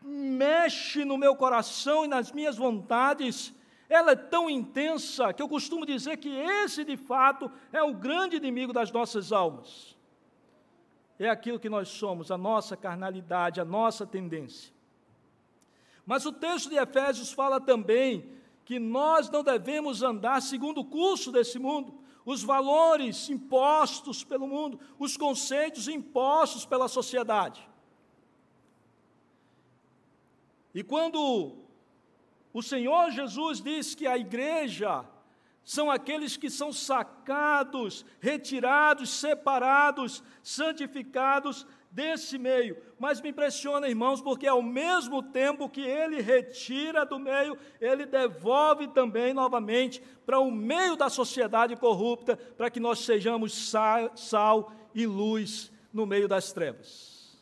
mexe no meu coração e nas minhas vontades, ela é tão intensa que eu costumo dizer que esse, de fato, é o grande inimigo das nossas almas. É aquilo que nós somos, a nossa carnalidade, a nossa tendência. Mas o texto de Efésios fala também que nós não devemos andar segundo o curso desse mundo, os valores impostos pelo mundo, os conceitos impostos pela sociedade. E quando o Senhor Jesus diz que a igreja são aqueles que são sacados, retirados, separados, santificados desse meio, mas me impressiona, irmãos, porque ao mesmo tempo que ele retira do meio, ele devolve também novamente para o meio da sociedade corrupta, para que nós sejamos sal e luz no meio das trevas.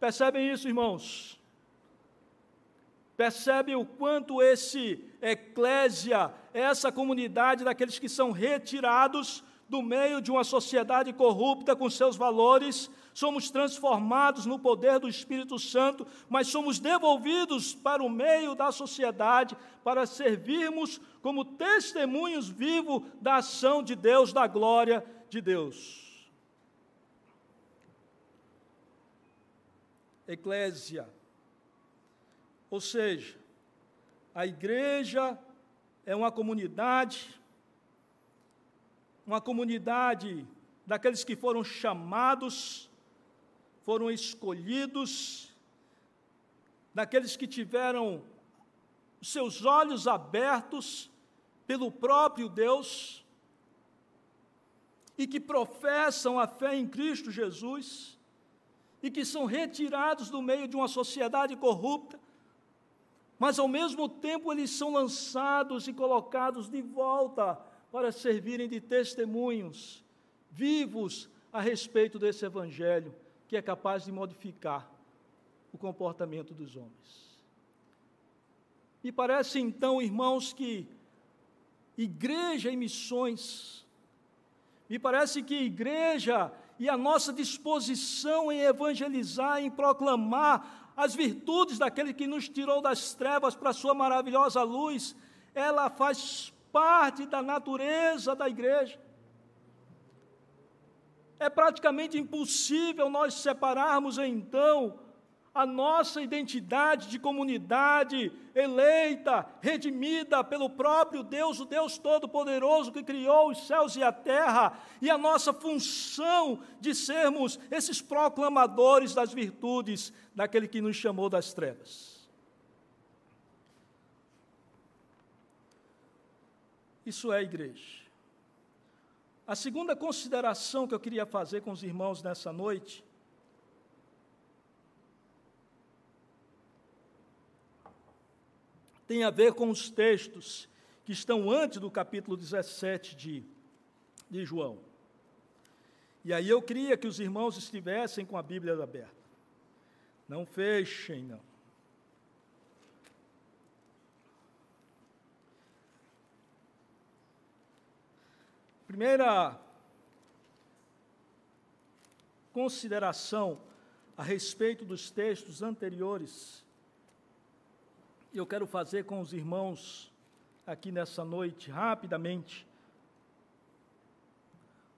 Percebem isso, irmãos? Percebem o quanto esse eclésia, essa comunidade daqueles que são retirados do meio de uma sociedade corrupta com seus valores, somos transformados no poder do Espírito Santo, mas somos devolvidos para o meio da sociedade, para servirmos como testemunhos vivos da ação de Deus, da glória de Deus. Eclésia, ou seja, a igreja é uma comunidade daqueles que foram chamados, foram escolhidos, daqueles que tiveram seus olhos abertos pelo próprio Deus e que professam a fé em Cristo Jesus e que são retirados do meio de uma sociedade corrupta, mas ao mesmo tempo eles são lançados e colocados de volta para servirem de testemunhos vivos a respeito desse evangelho, que é capaz de modificar o comportamento dos homens. E parece então, irmãos, que igreja e missões, me parece que igreja e a nossa disposição em evangelizar, em proclamar as virtudes daquele que nos tirou das trevas para a sua maravilhosa luz, ela faz parte da natureza da igreja. É praticamente impossível nós separarmos, então, a nossa identidade de comunidade eleita, redimida pelo próprio Deus, o Deus Todo-Poderoso que criou os céus e a terra, e a nossa função de sermos esses proclamadores das virtudes daquele que nos chamou das trevas. Isso é a igreja. A segunda consideração que eu queria fazer com os irmãos nessa noite tem a ver com os textos que estão antes do capítulo 17 de João. E aí eu queria que os irmãos estivessem com a Bíblia aberta. Não fechem, não. Primeira consideração a respeito dos textos anteriores eu quero fazer com os irmãos aqui nessa noite, rapidamente.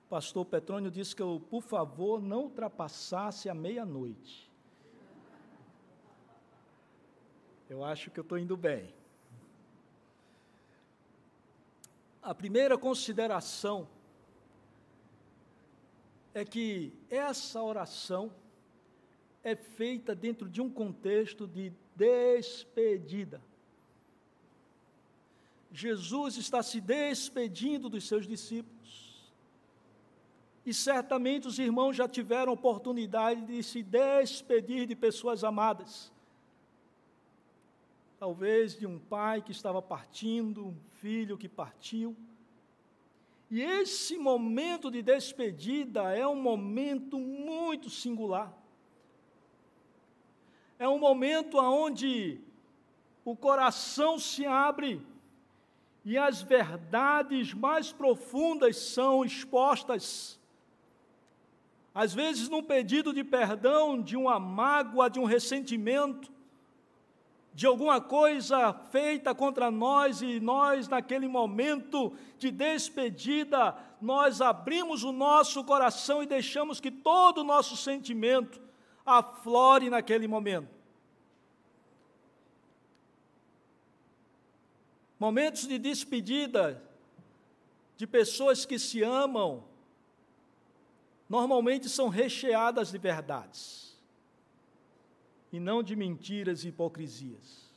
O pastor Petrônio disse que eu, por favor, não ultrapassasse a meia-noite. Eu acho que eu estou indo bem. A primeira consideração é que essa oração é feita dentro de um contexto de despedida. Jesus está se despedindo dos seus discípulos. E certamente os irmãos já tiveram oportunidade de se despedir de pessoas amadas. Talvez de um pai que estava partindo, um filho que partiu. E esse momento de despedida é um momento muito singular. É um momento onde o coração se abre e as verdades mais profundas são expostas. Às vezes, num pedido de perdão, de uma mágoa, de um ressentimento, de alguma coisa feita contra nós, e nós, naquele momento de despedida, nós abrimos o nosso coração e deixamos que todo o nosso sentimento aflore naquele momento. Momentos de despedida de pessoas que se amam, normalmente são recheadas de verdades, e não de mentiras e hipocrisias.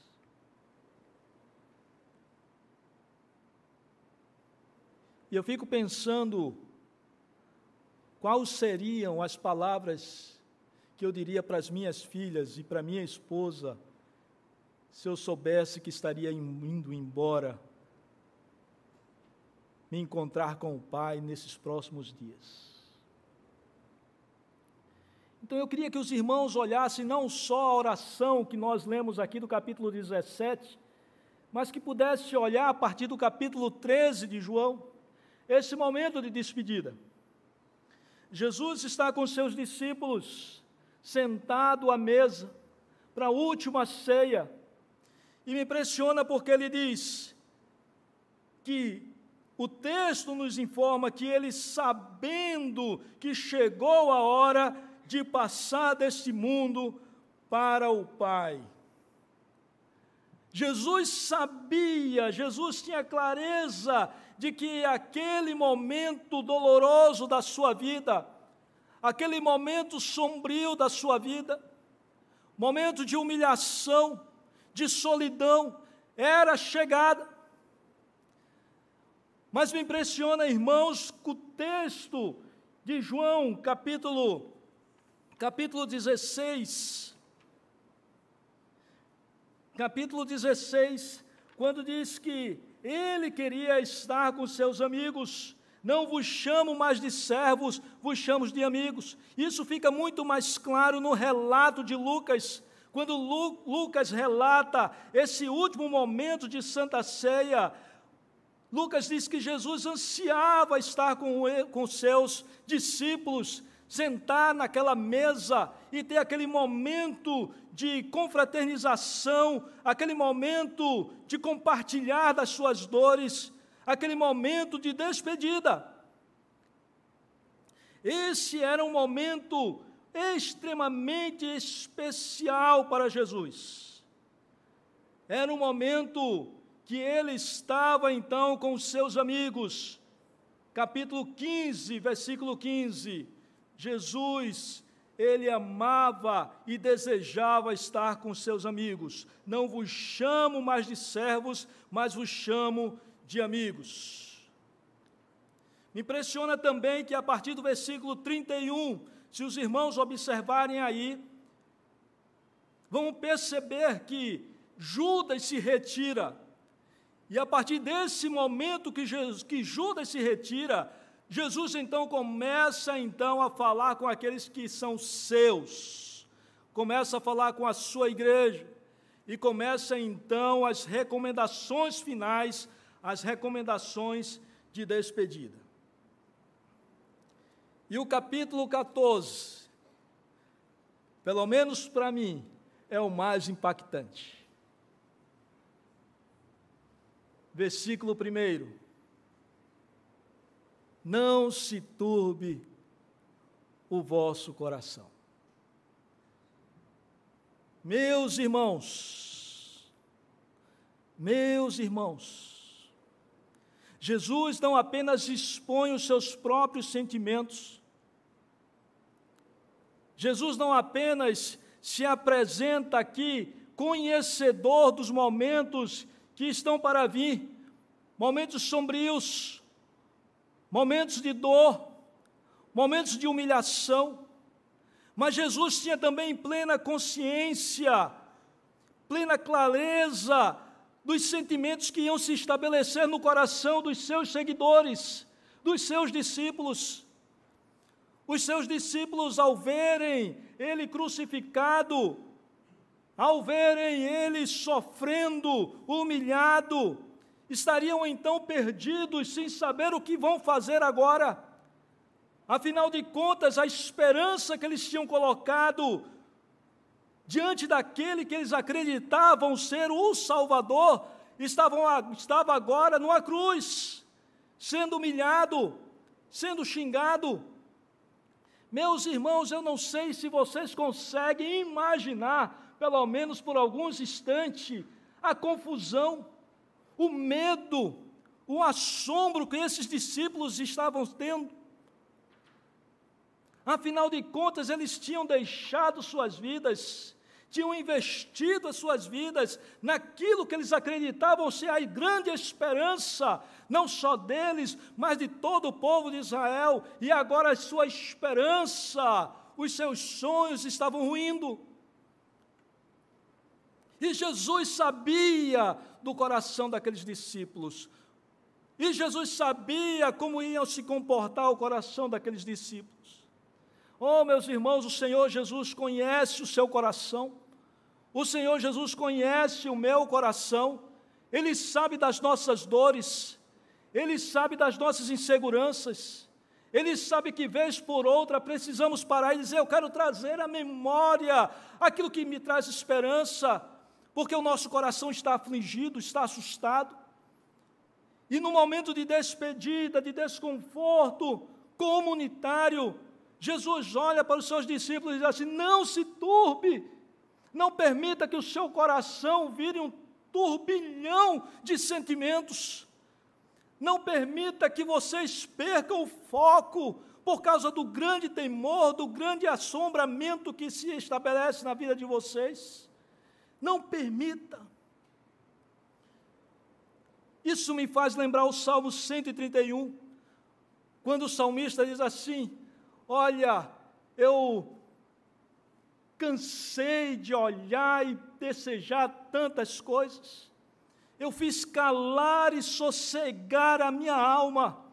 E eu fico pensando quais seriam as palavras que eu diria para as minhas filhas e para minha esposa, se eu soubesse que estaria indo embora, me encontrar com o Pai nesses próximos dias. Então, eu queria que os irmãos olhassem não só a oração que nós lemos aqui do capítulo 17, mas que pudesse olhar a partir do capítulo 13 de João, esse momento de despedida. Jesus está com seus discípulos, sentado à mesa, para a última ceia, e me impressiona porque ele diz que o texto nos informa que ele, sabendo que chegou a hora de passar deste mundo para o Pai. Jesus sabia, Jesus tinha clareza de que aquele momento doloroso da sua vida, aquele momento sombrio da sua vida, momento de humilhação, de solidão, era chegada. Mas me impressiona, irmãos, que o texto de João, capítulo 16, quando diz que ele queria estar com seus amigos. Não vos chamo mais de servos, vos chamo de amigos. Isso fica muito mais claro no relato de Lucas, quando Lucas relata esse último momento de Santa Ceia. Lucas diz que Jesus ansiava estar com seus discípulos, sentar naquela mesa e ter aquele momento de confraternização, aquele momento de compartilhar das suas dores, aquele momento de despedida. Esse era um momento extremamente especial para Jesus. Era um momento que ele estava, então, com os seus amigos. Capítulo 15, versículo 15. Jesus, ele amava e desejava estar com seus amigos. Não vos chamo mais de servos, mas vos chamo de amigos. Me impressiona também que, a partir do versículo 31, se os irmãos observarem aí, vão perceber que Judas se retira. E a partir desse momento que Judas se retira, Jesus então começa a falar com aqueles que são seus, começa a falar com a sua igreja, e começa então as recomendações finais, as recomendações de despedida. E o capítulo 14, pelo menos para mim, é o mais impactante. Versículo 1. Não se turbe o vosso coração. Meus irmãos, Jesus não apenas expõe os seus próprios sentimentos, Jesus não apenas se apresenta aqui conhecedor dos momentos que estão para vir, momentos sombrios, momentos de dor, momentos de humilhação, mas Jesus tinha também plena consciência, plena clareza dos sentimentos que iam se estabelecer no coração dos seus seguidores, dos seus discípulos. Os seus discípulos, ao verem ele crucificado, ao verem ele sofrendo, humilhado, estariam então perdidos, sem saber o que vão fazer agora. Afinal de contas, a esperança que eles tinham colocado diante daquele que eles acreditavam ser o Salvador, estava agora numa cruz, sendo humilhado, sendo xingado. Meus irmãos, eu não sei se vocês conseguem imaginar, pelo menos por alguns instantes, a confusão, o medo, o assombro que esses discípulos estavam tendo. Afinal de contas, eles tinham deixado suas vidas, tinham investido as suas vidas naquilo que eles acreditavam ser a grande esperança, não só deles, mas de todo o povo de Israel, e agora a sua esperança, os seus sonhos estavam ruindo. E Jesus sabia do coração daqueles discípulos. E Jesus sabia como iam se comportar o coração daqueles discípulos. Oh, meus irmãos, o Senhor Jesus conhece o seu coração. O Senhor Jesus conhece o meu coração. Ele sabe das nossas dores. Ele sabe das nossas inseguranças. Ele sabe que, vez por outra, precisamos parar e dizer: eu quero trazer à memória aquilo que me traz esperança, porque o nosso coração está afligido, está assustado, e no momento de despedida, de desconforto comunitário, Jesus olha para os seus discípulos e diz assim: não se turbe, não permita que o seu coração vire um turbilhão de sentimentos, não permita que vocês percam o foco por causa do grande temor, do grande assombramento que se estabelece na vida de vocês. Não permita. Isso me faz lembrar o Salmo 131, quando o salmista diz assim: olha, eu cansei de olhar e desejar tantas coisas, eu fiz calar e sossegar a minha alma,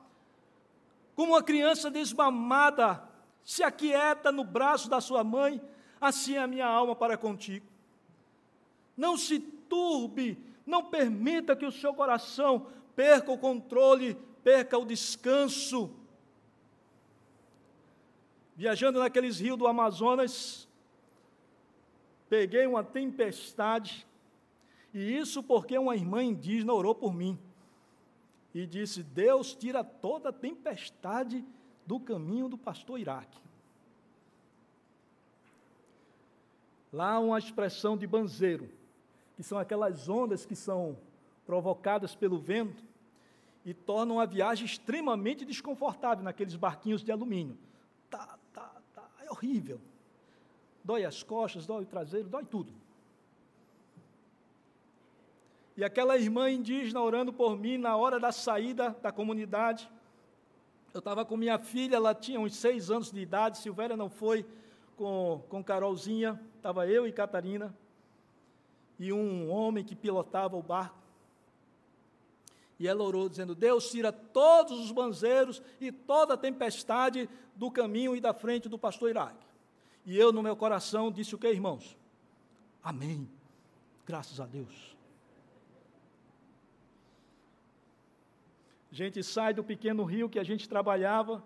como uma criança desmamada se aquieta no braço da sua mãe, assim é a minha alma para contigo. Não se turbe, não permita que o seu coração perca o controle, perca o descanso. viajando naqueles rios do Amazonas, peguei uma tempestade, e isso porque uma irmã indígena orou por mim, e disse: Deus tira toda a tempestade do caminho do pastor Iraque. Lá uma expressão de banzeiro, que são aquelas ondas que são provocadas pelo vento e tornam a viagem extremamente desconfortável naqueles barquinhos de alumínio. É horrível. Dói as costas, dói o traseiro, dói tudo. E aquela irmã indígena orando por mim, na hora da saída da comunidade, eu estava com minha filha, ela tinha uns 6 anos de idade, Silvéria não foi, com Carolzinha, estava eu e Catarina, e um homem que pilotava o barco. E ela orou dizendo: Deus tira todos os banzeiros e toda a tempestade do caminho e da frente do pastor Iraque. E eu, no meu coração, disse o que, irmãos? Amém. Graças a Deus. A gente sai do pequeno rio que a gente trabalhava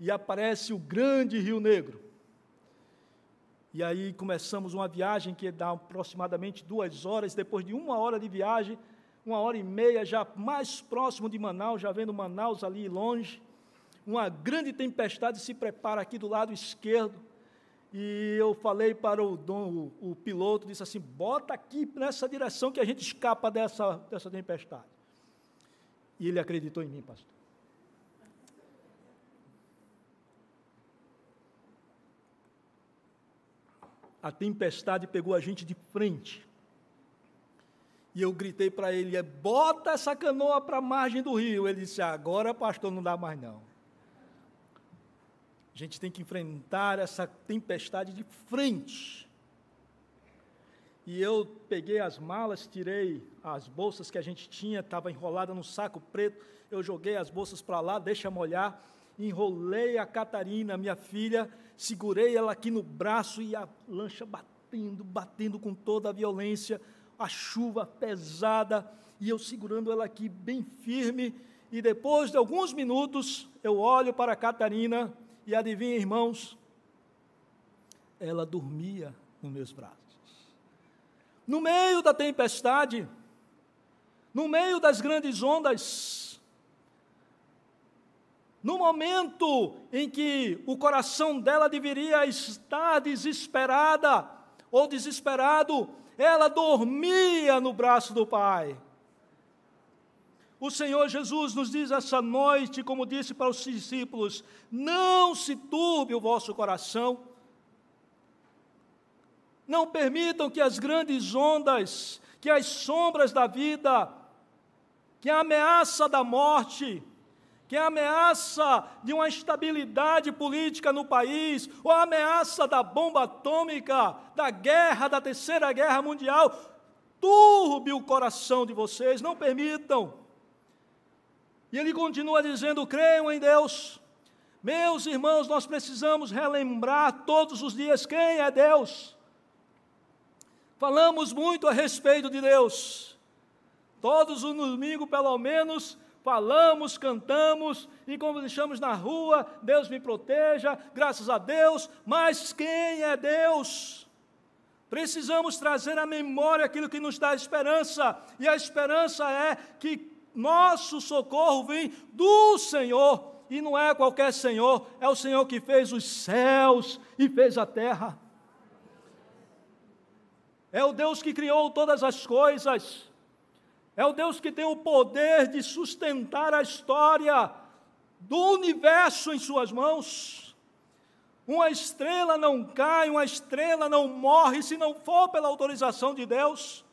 e aparece o grande Rio Negro. E aí começamos uma viagem que dá aproximadamente 2 horas, depois de 1 hora de viagem, 1h30, já mais próximo de Manaus, já vendo Manaus ali longe, uma grande tempestade se prepara aqui do lado esquerdo, e eu falei para o piloto, disse assim: bota aqui nessa direção que a gente escapa dessa tempestade. E ele acreditou em mim, pastor. A tempestade pegou a gente de frente. E eu gritei para ele: bota essa canoa para a margem do rio. Ele disse: agora, pastor, não dá mais não. A gente tem que enfrentar essa tempestade de frente. E eu peguei as malas, tirei as bolsas que a gente tinha, estava enrolada num saco preto, eu joguei as bolsas para lá, deixa molhar, enrolei a Catarina, minha filha, segurei ela aqui no braço e a lancha batendo com toda a violência, a chuva pesada, e eu segurando ela aqui bem firme, e depois de alguns minutos, eu olho para a Catarina, e adivinha, irmãos, ela dormia nos meus braços. No meio da tempestade, no meio das grandes ondas, no momento em que o coração dela deveria estar desesperada, ou desesperado, ela dormia no braço do Pai. O Senhor Jesus nos diz essa noite, como disse para os discípulos: não se turbe o vosso coração, não permitam que as grandes ondas, que as sombras da vida, que a ameaça da morte, que a ameaça de uma instabilidade política no país, ou a ameaça da bomba atômica, da guerra, da Terceira Guerra Mundial, turbe o coração de vocês, não permitam. E ele continua dizendo: creiam em Deus. Meus irmãos, nós precisamos relembrar todos os dias quem é Deus. Falamos muito a respeito de Deus. Todos os domingos, pelo menos, falamos, cantamos, e como deixamos na rua, Deus me proteja, graças a Deus, mas quem é Deus? Precisamos trazer à memória aquilo que nos dá esperança, e a esperança é que nosso socorro vem do Senhor, e não é qualquer Senhor, é o Senhor que fez os céus e fez a terra. É o Deus que criou todas as coisas. É o Deus que tem o poder de sustentar a história do universo em suas mãos. Uma estrela não cai, uma estrela não morre, se não for pela autorização de Deus.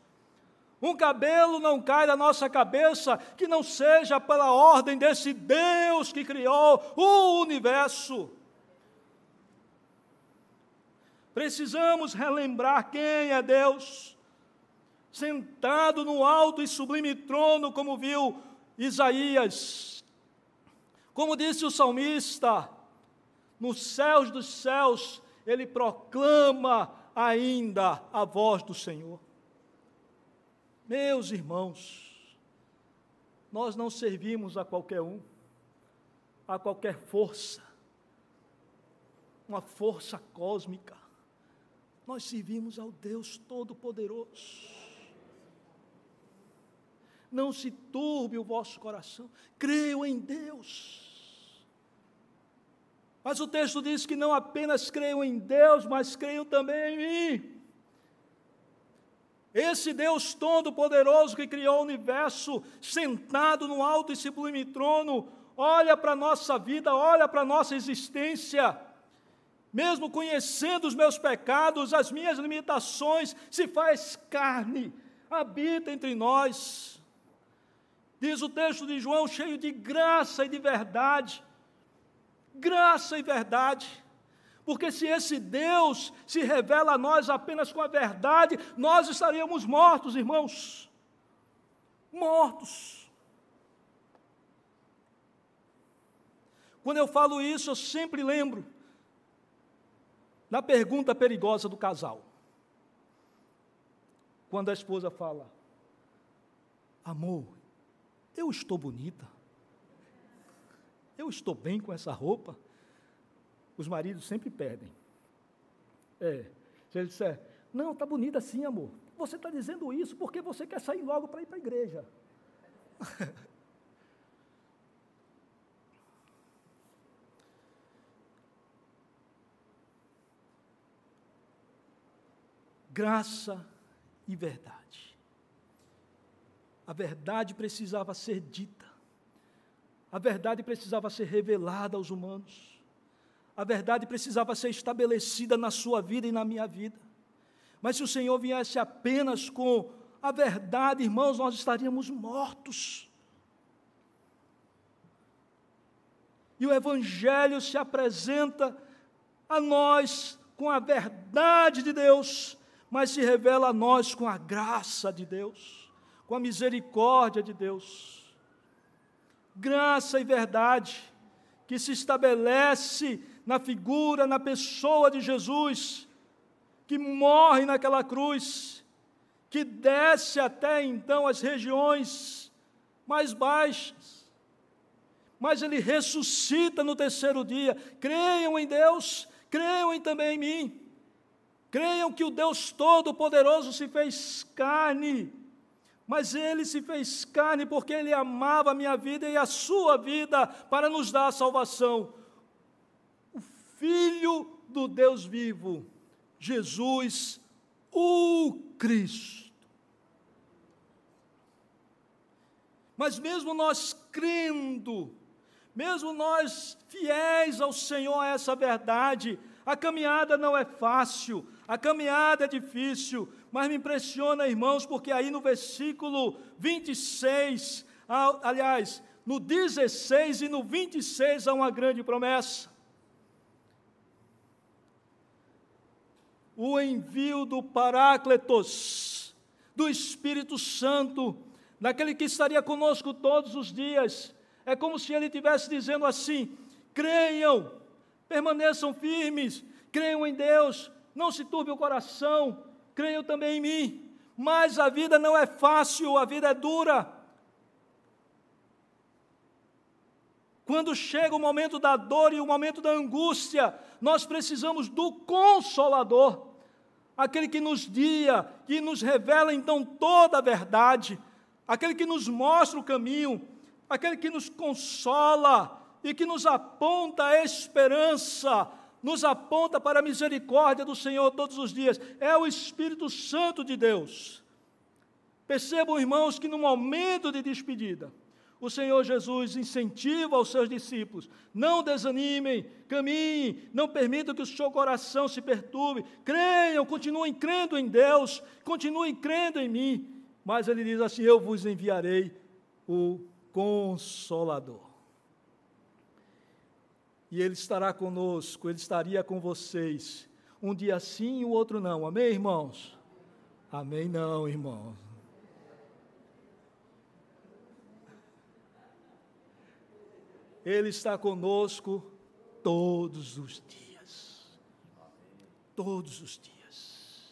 Um cabelo não cai da nossa cabeça, que não seja pela ordem desse Deus que criou o universo. Precisamos relembrar quem é Deus. Sentado no alto e sublime trono, como viu Isaías, como disse o salmista, nos céus dos céus, ele proclama ainda a voz do Senhor. Meus irmãos, nós não servimos a qualquer um, a qualquer força, uma força cósmica. Nós servimos ao Deus Todo-Poderoso. Não se turbe o vosso coração, creio em Deus. Mas o texto diz que não apenas creio em Deus, mas creio também em mim. Esse Deus Todo-Poderoso que criou o universo, sentado no alto e sublime trono, olha para a nossa vida, olha para a nossa existência. Mesmo conhecendo os meus pecados, as minhas limitações, se faz carne, habita entre nós. Diz o texto de João, cheio de graça e de verdade. Graça e verdade. Porque se esse Deus se revela a nós apenas com a verdade, nós estaríamos mortos, irmãos. Mortos. Quando eu falo isso, eu sempre lembro da pergunta perigosa do casal. Quando a esposa fala, amor, eu estou bonita? Eu estou bem com essa roupa? Os maridos sempre perdem. Se ele disser, não, está bonita assim, amor. Você está dizendo isso porque você quer sair logo para ir para a igreja. Graça e verdade. A verdade precisava ser dita. A verdade precisava ser revelada aos humanos. A verdade precisava ser estabelecida na sua vida e na minha vida. Mas se o Senhor viesse apenas com a verdade, irmãos, nós estaríamos mortos. E o Evangelho se apresenta a nós com a verdade de Deus, mas se revela a nós com a graça de Deus, com a misericórdia de Deus. Graça e verdade que se estabelece na figura, na pessoa de Jesus, que morre naquela cruz, que desce até então as regiões mais baixas, mas Ele ressuscita no terceiro dia. Creiam em Deus, creiam também em mim, creiam que o Deus Todo-Poderoso se fez carne, mas Ele se fez carne porque Ele amava a minha vida e a sua vida para nos dar a salvação. O Filho do Deus vivo, Jesus, o Cristo. Mas mesmo nós crendo, mesmo nós fiéis ao Senhor a essa verdade, a caminhada não é fácil, a caminhada é difícil, mas me impressiona, irmãos, porque aí no versículo 26, aliás, no 16 e no 26 há uma grande promessa. O envio do Paráclitos, do Espírito Santo, daquele que estaria conosco todos os dias. É como se ele estivesse dizendo assim, creiam, permaneçam firmes, creiam em Deus, não se turbe o coração, creiam também em mim. Mas a vida não é fácil, a vida é dura. Quando chega o momento da dor e o momento da angústia, nós precisamos do Consolador, aquele que nos guia, que nos revela então toda a verdade, aquele que nos mostra o caminho, aquele que nos consola e que nos aponta a esperança, nos aponta para a misericórdia do Senhor todos os dias. É o Espírito Santo de Deus. Percebam, irmãos, que no momento de despedida, o Senhor Jesus incentiva os seus discípulos, não desanimem, caminhem, não permitam que o seu coração se perturbe, creiam, continuem crendo em Deus, continuem crendo em mim. Mas ele diz assim, eu vos enviarei o Consolador. E Ele estará conosco, Ele estaria com vocês, um dia sim e o outro não. Amém, irmãos? Amém não, irmãos. Ele está conosco todos os dias. Todos os dias.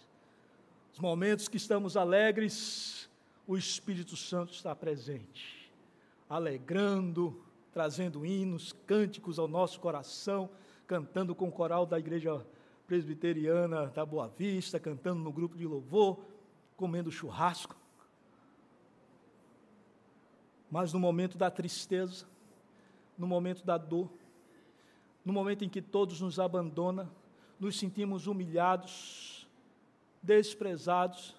Os momentos que estamos alegres, o Espírito Santo está presente, alegrando, trazendo hinos, cânticos ao nosso coração, cantando com o coral da Igreja Presbiteriana da Boa Vista, cantando no grupo de louvor, comendo churrasco. Mas no momento da tristeza, no momento da dor, no momento em que todos nos abandonam, nos sentimos humilhados, desprezados,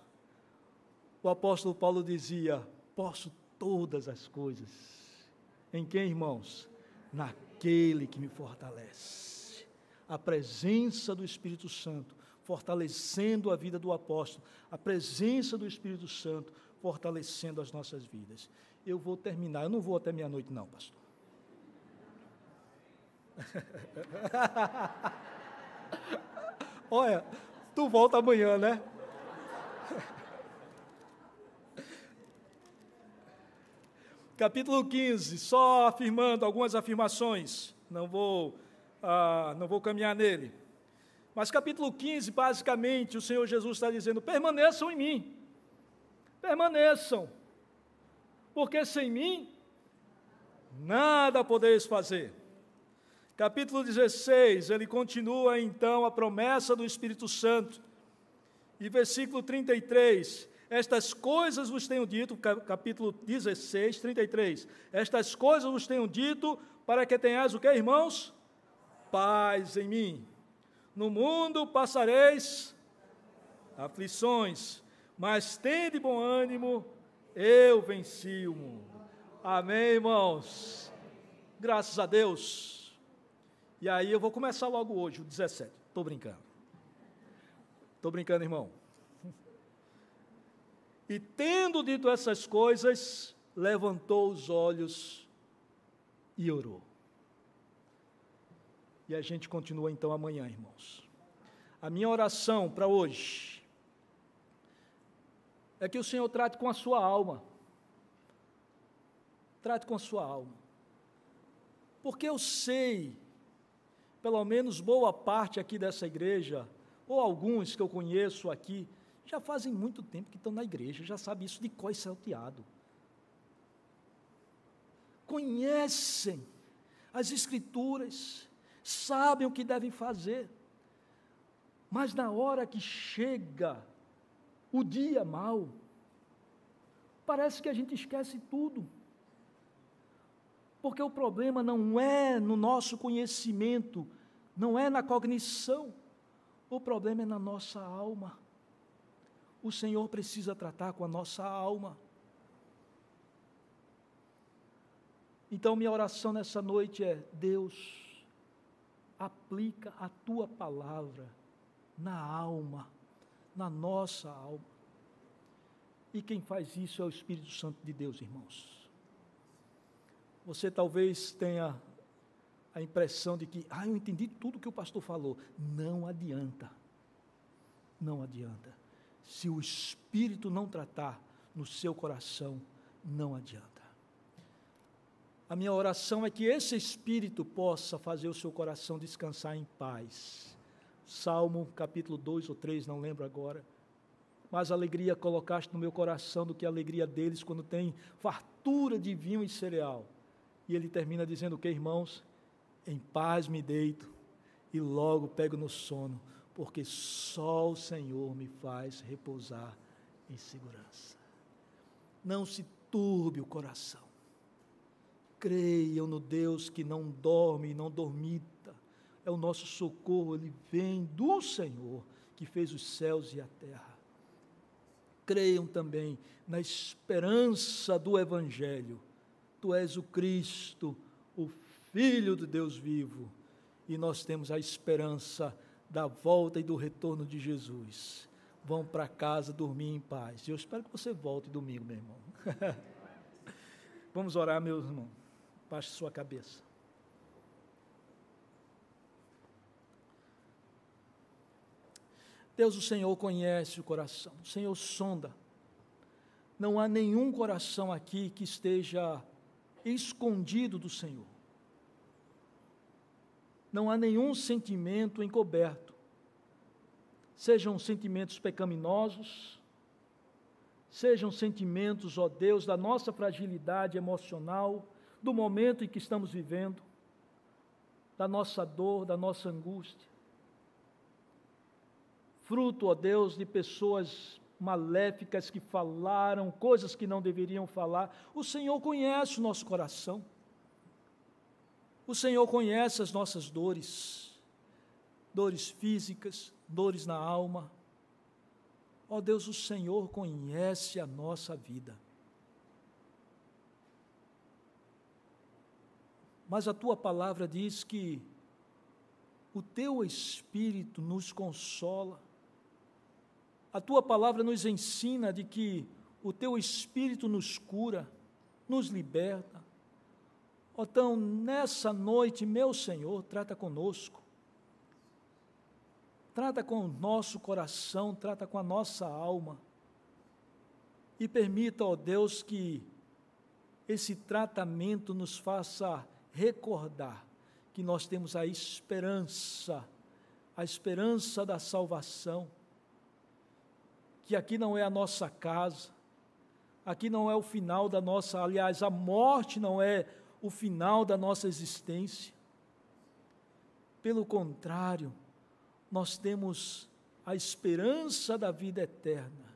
o apóstolo Paulo dizia: posso todas as coisas. Em quem, irmãos? Naquele que me fortalece. A presença do Espírito Santo fortalecendo a vida do apóstolo, a presença do Espírito Santo fortalecendo as nossas vidas. Eu vou terminar, eu não vou até meia-noite não, pastor. Olha, tu volta amanhã, né? Capítulo 15, só afirmando algumas afirmações, não vou caminhar nele. Mas capítulo 15, basicamente, o Senhor Jesus está dizendo: permaneçam em mim, permaneçam, porque sem mim nada podeis fazer. Capítulo 16, ele continua então a promessa do Espírito Santo. E versículo 33, estas coisas vos tenho dito, capítulo 16, 33, estas coisas vos tenho dito para que tenhais o que, irmãos? Paz em mim. No mundo passareis aflições, mas tende bom ânimo, eu venci o mundo. Amém, irmãos? Graças a Deus. E aí eu vou começar logo hoje, o 17. Estou brincando, irmão. E tendo dito essas coisas, levantou os olhos e orou. E a gente continua então amanhã, irmãos. A minha oração para hoje é que o Senhor trate com a sua alma. Trate com a sua alma. Porque eu sei, pelo menos boa parte aqui dessa igreja, ou alguns que eu conheço aqui, já fazem muito tempo que estão na igreja, já sabem isso de cor e salteado. Conhecem as Escrituras, sabem o que devem fazer, mas na hora que chega o dia mau, parece que a gente esquece tudo. Porque o problema não é no nosso conhecimento, não é na cognição, o problema é na nossa alma. O Senhor precisa tratar com a nossa alma. Então, minha oração nessa noite é: Deus, aplica a Tua palavra na alma, na nossa alma. E quem faz isso é o Espírito Santo de Deus, irmãos. Você talvez tenha a impressão de que, eu entendi tudo que o pastor falou. Não adianta. Não adianta. Se o Espírito não tratar no seu coração, não adianta. A minha oração é que esse Espírito possa fazer o seu coração descansar em paz. Salmo, capítulo 2 ou 3, não lembro agora. Mas alegria colocaste no meu coração do que a alegria deles quando tem fartura de vinho e cereal. E ele termina dizendo o que, irmãos? Em paz me deito e logo pego no sono, porque só o Senhor me faz repousar em segurança. Não se turbe o coração. Creiam no Deus que não dorme e não dormita. É o nosso socorro, ele vem do Senhor que fez os céus e a terra. Creiam também na esperança do Evangelho. Tu és o Cristo, o Filho do Deus vivo, e nós temos a esperança da volta e do retorno de Jesus. Vão para casa dormir em paz. Eu espero que você volte domingo, meu irmão. Vamos orar, meu irmão. Baixe sua cabeça. Deus, o Senhor conhece o coração. O Senhor sonda. Não há nenhum coração aqui que esteja escondido do Senhor. Não há nenhum sentimento encoberto, sejam sentimentos pecaminosos, sejam sentimentos, ó Deus, da nossa fragilidade emocional, do momento em que estamos vivendo, da nossa dor, da nossa angústia. Fruto, ó Deus, de pessoas maléficas que falaram coisas que não deveriam falar. O Senhor conhece o nosso coração. O Senhor conhece as nossas dores, dores físicas, dores na alma. Ó Deus, o Senhor conhece a nossa vida. Mas a Tua palavra diz que o Teu Espírito nos consola. A Tua palavra nos ensina de que o Teu Espírito nos cura, nos liberta. Então, nessa noite, meu Senhor, trata conosco. Trata com o nosso coração, trata com a nossa alma. E permita, ó Deus, que esse tratamento nos faça recordar que nós temos a esperança da salvação, que aqui não é a nossa casa, aqui não é o final da nossa, aliás, a morte não é o final da nossa existência. Pelo contrário, nós temos a esperança da vida eterna,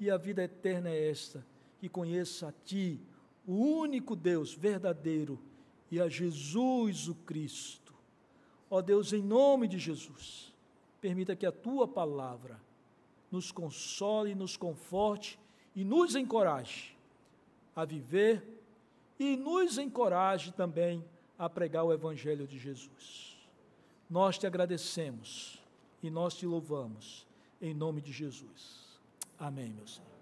e a vida eterna é esta, que conheça a Ti, o único Deus verdadeiro, e a Jesus o Cristo. Ó Deus, em nome de Jesus, permita que a Tua palavra nos console, nos conforte e nos encoraje a viver e nos encoraje também a pregar o Evangelho de Jesus. Nós Te agradecemos e nós Te louvamos, em nome de Jesus. Amém, meu Senhor.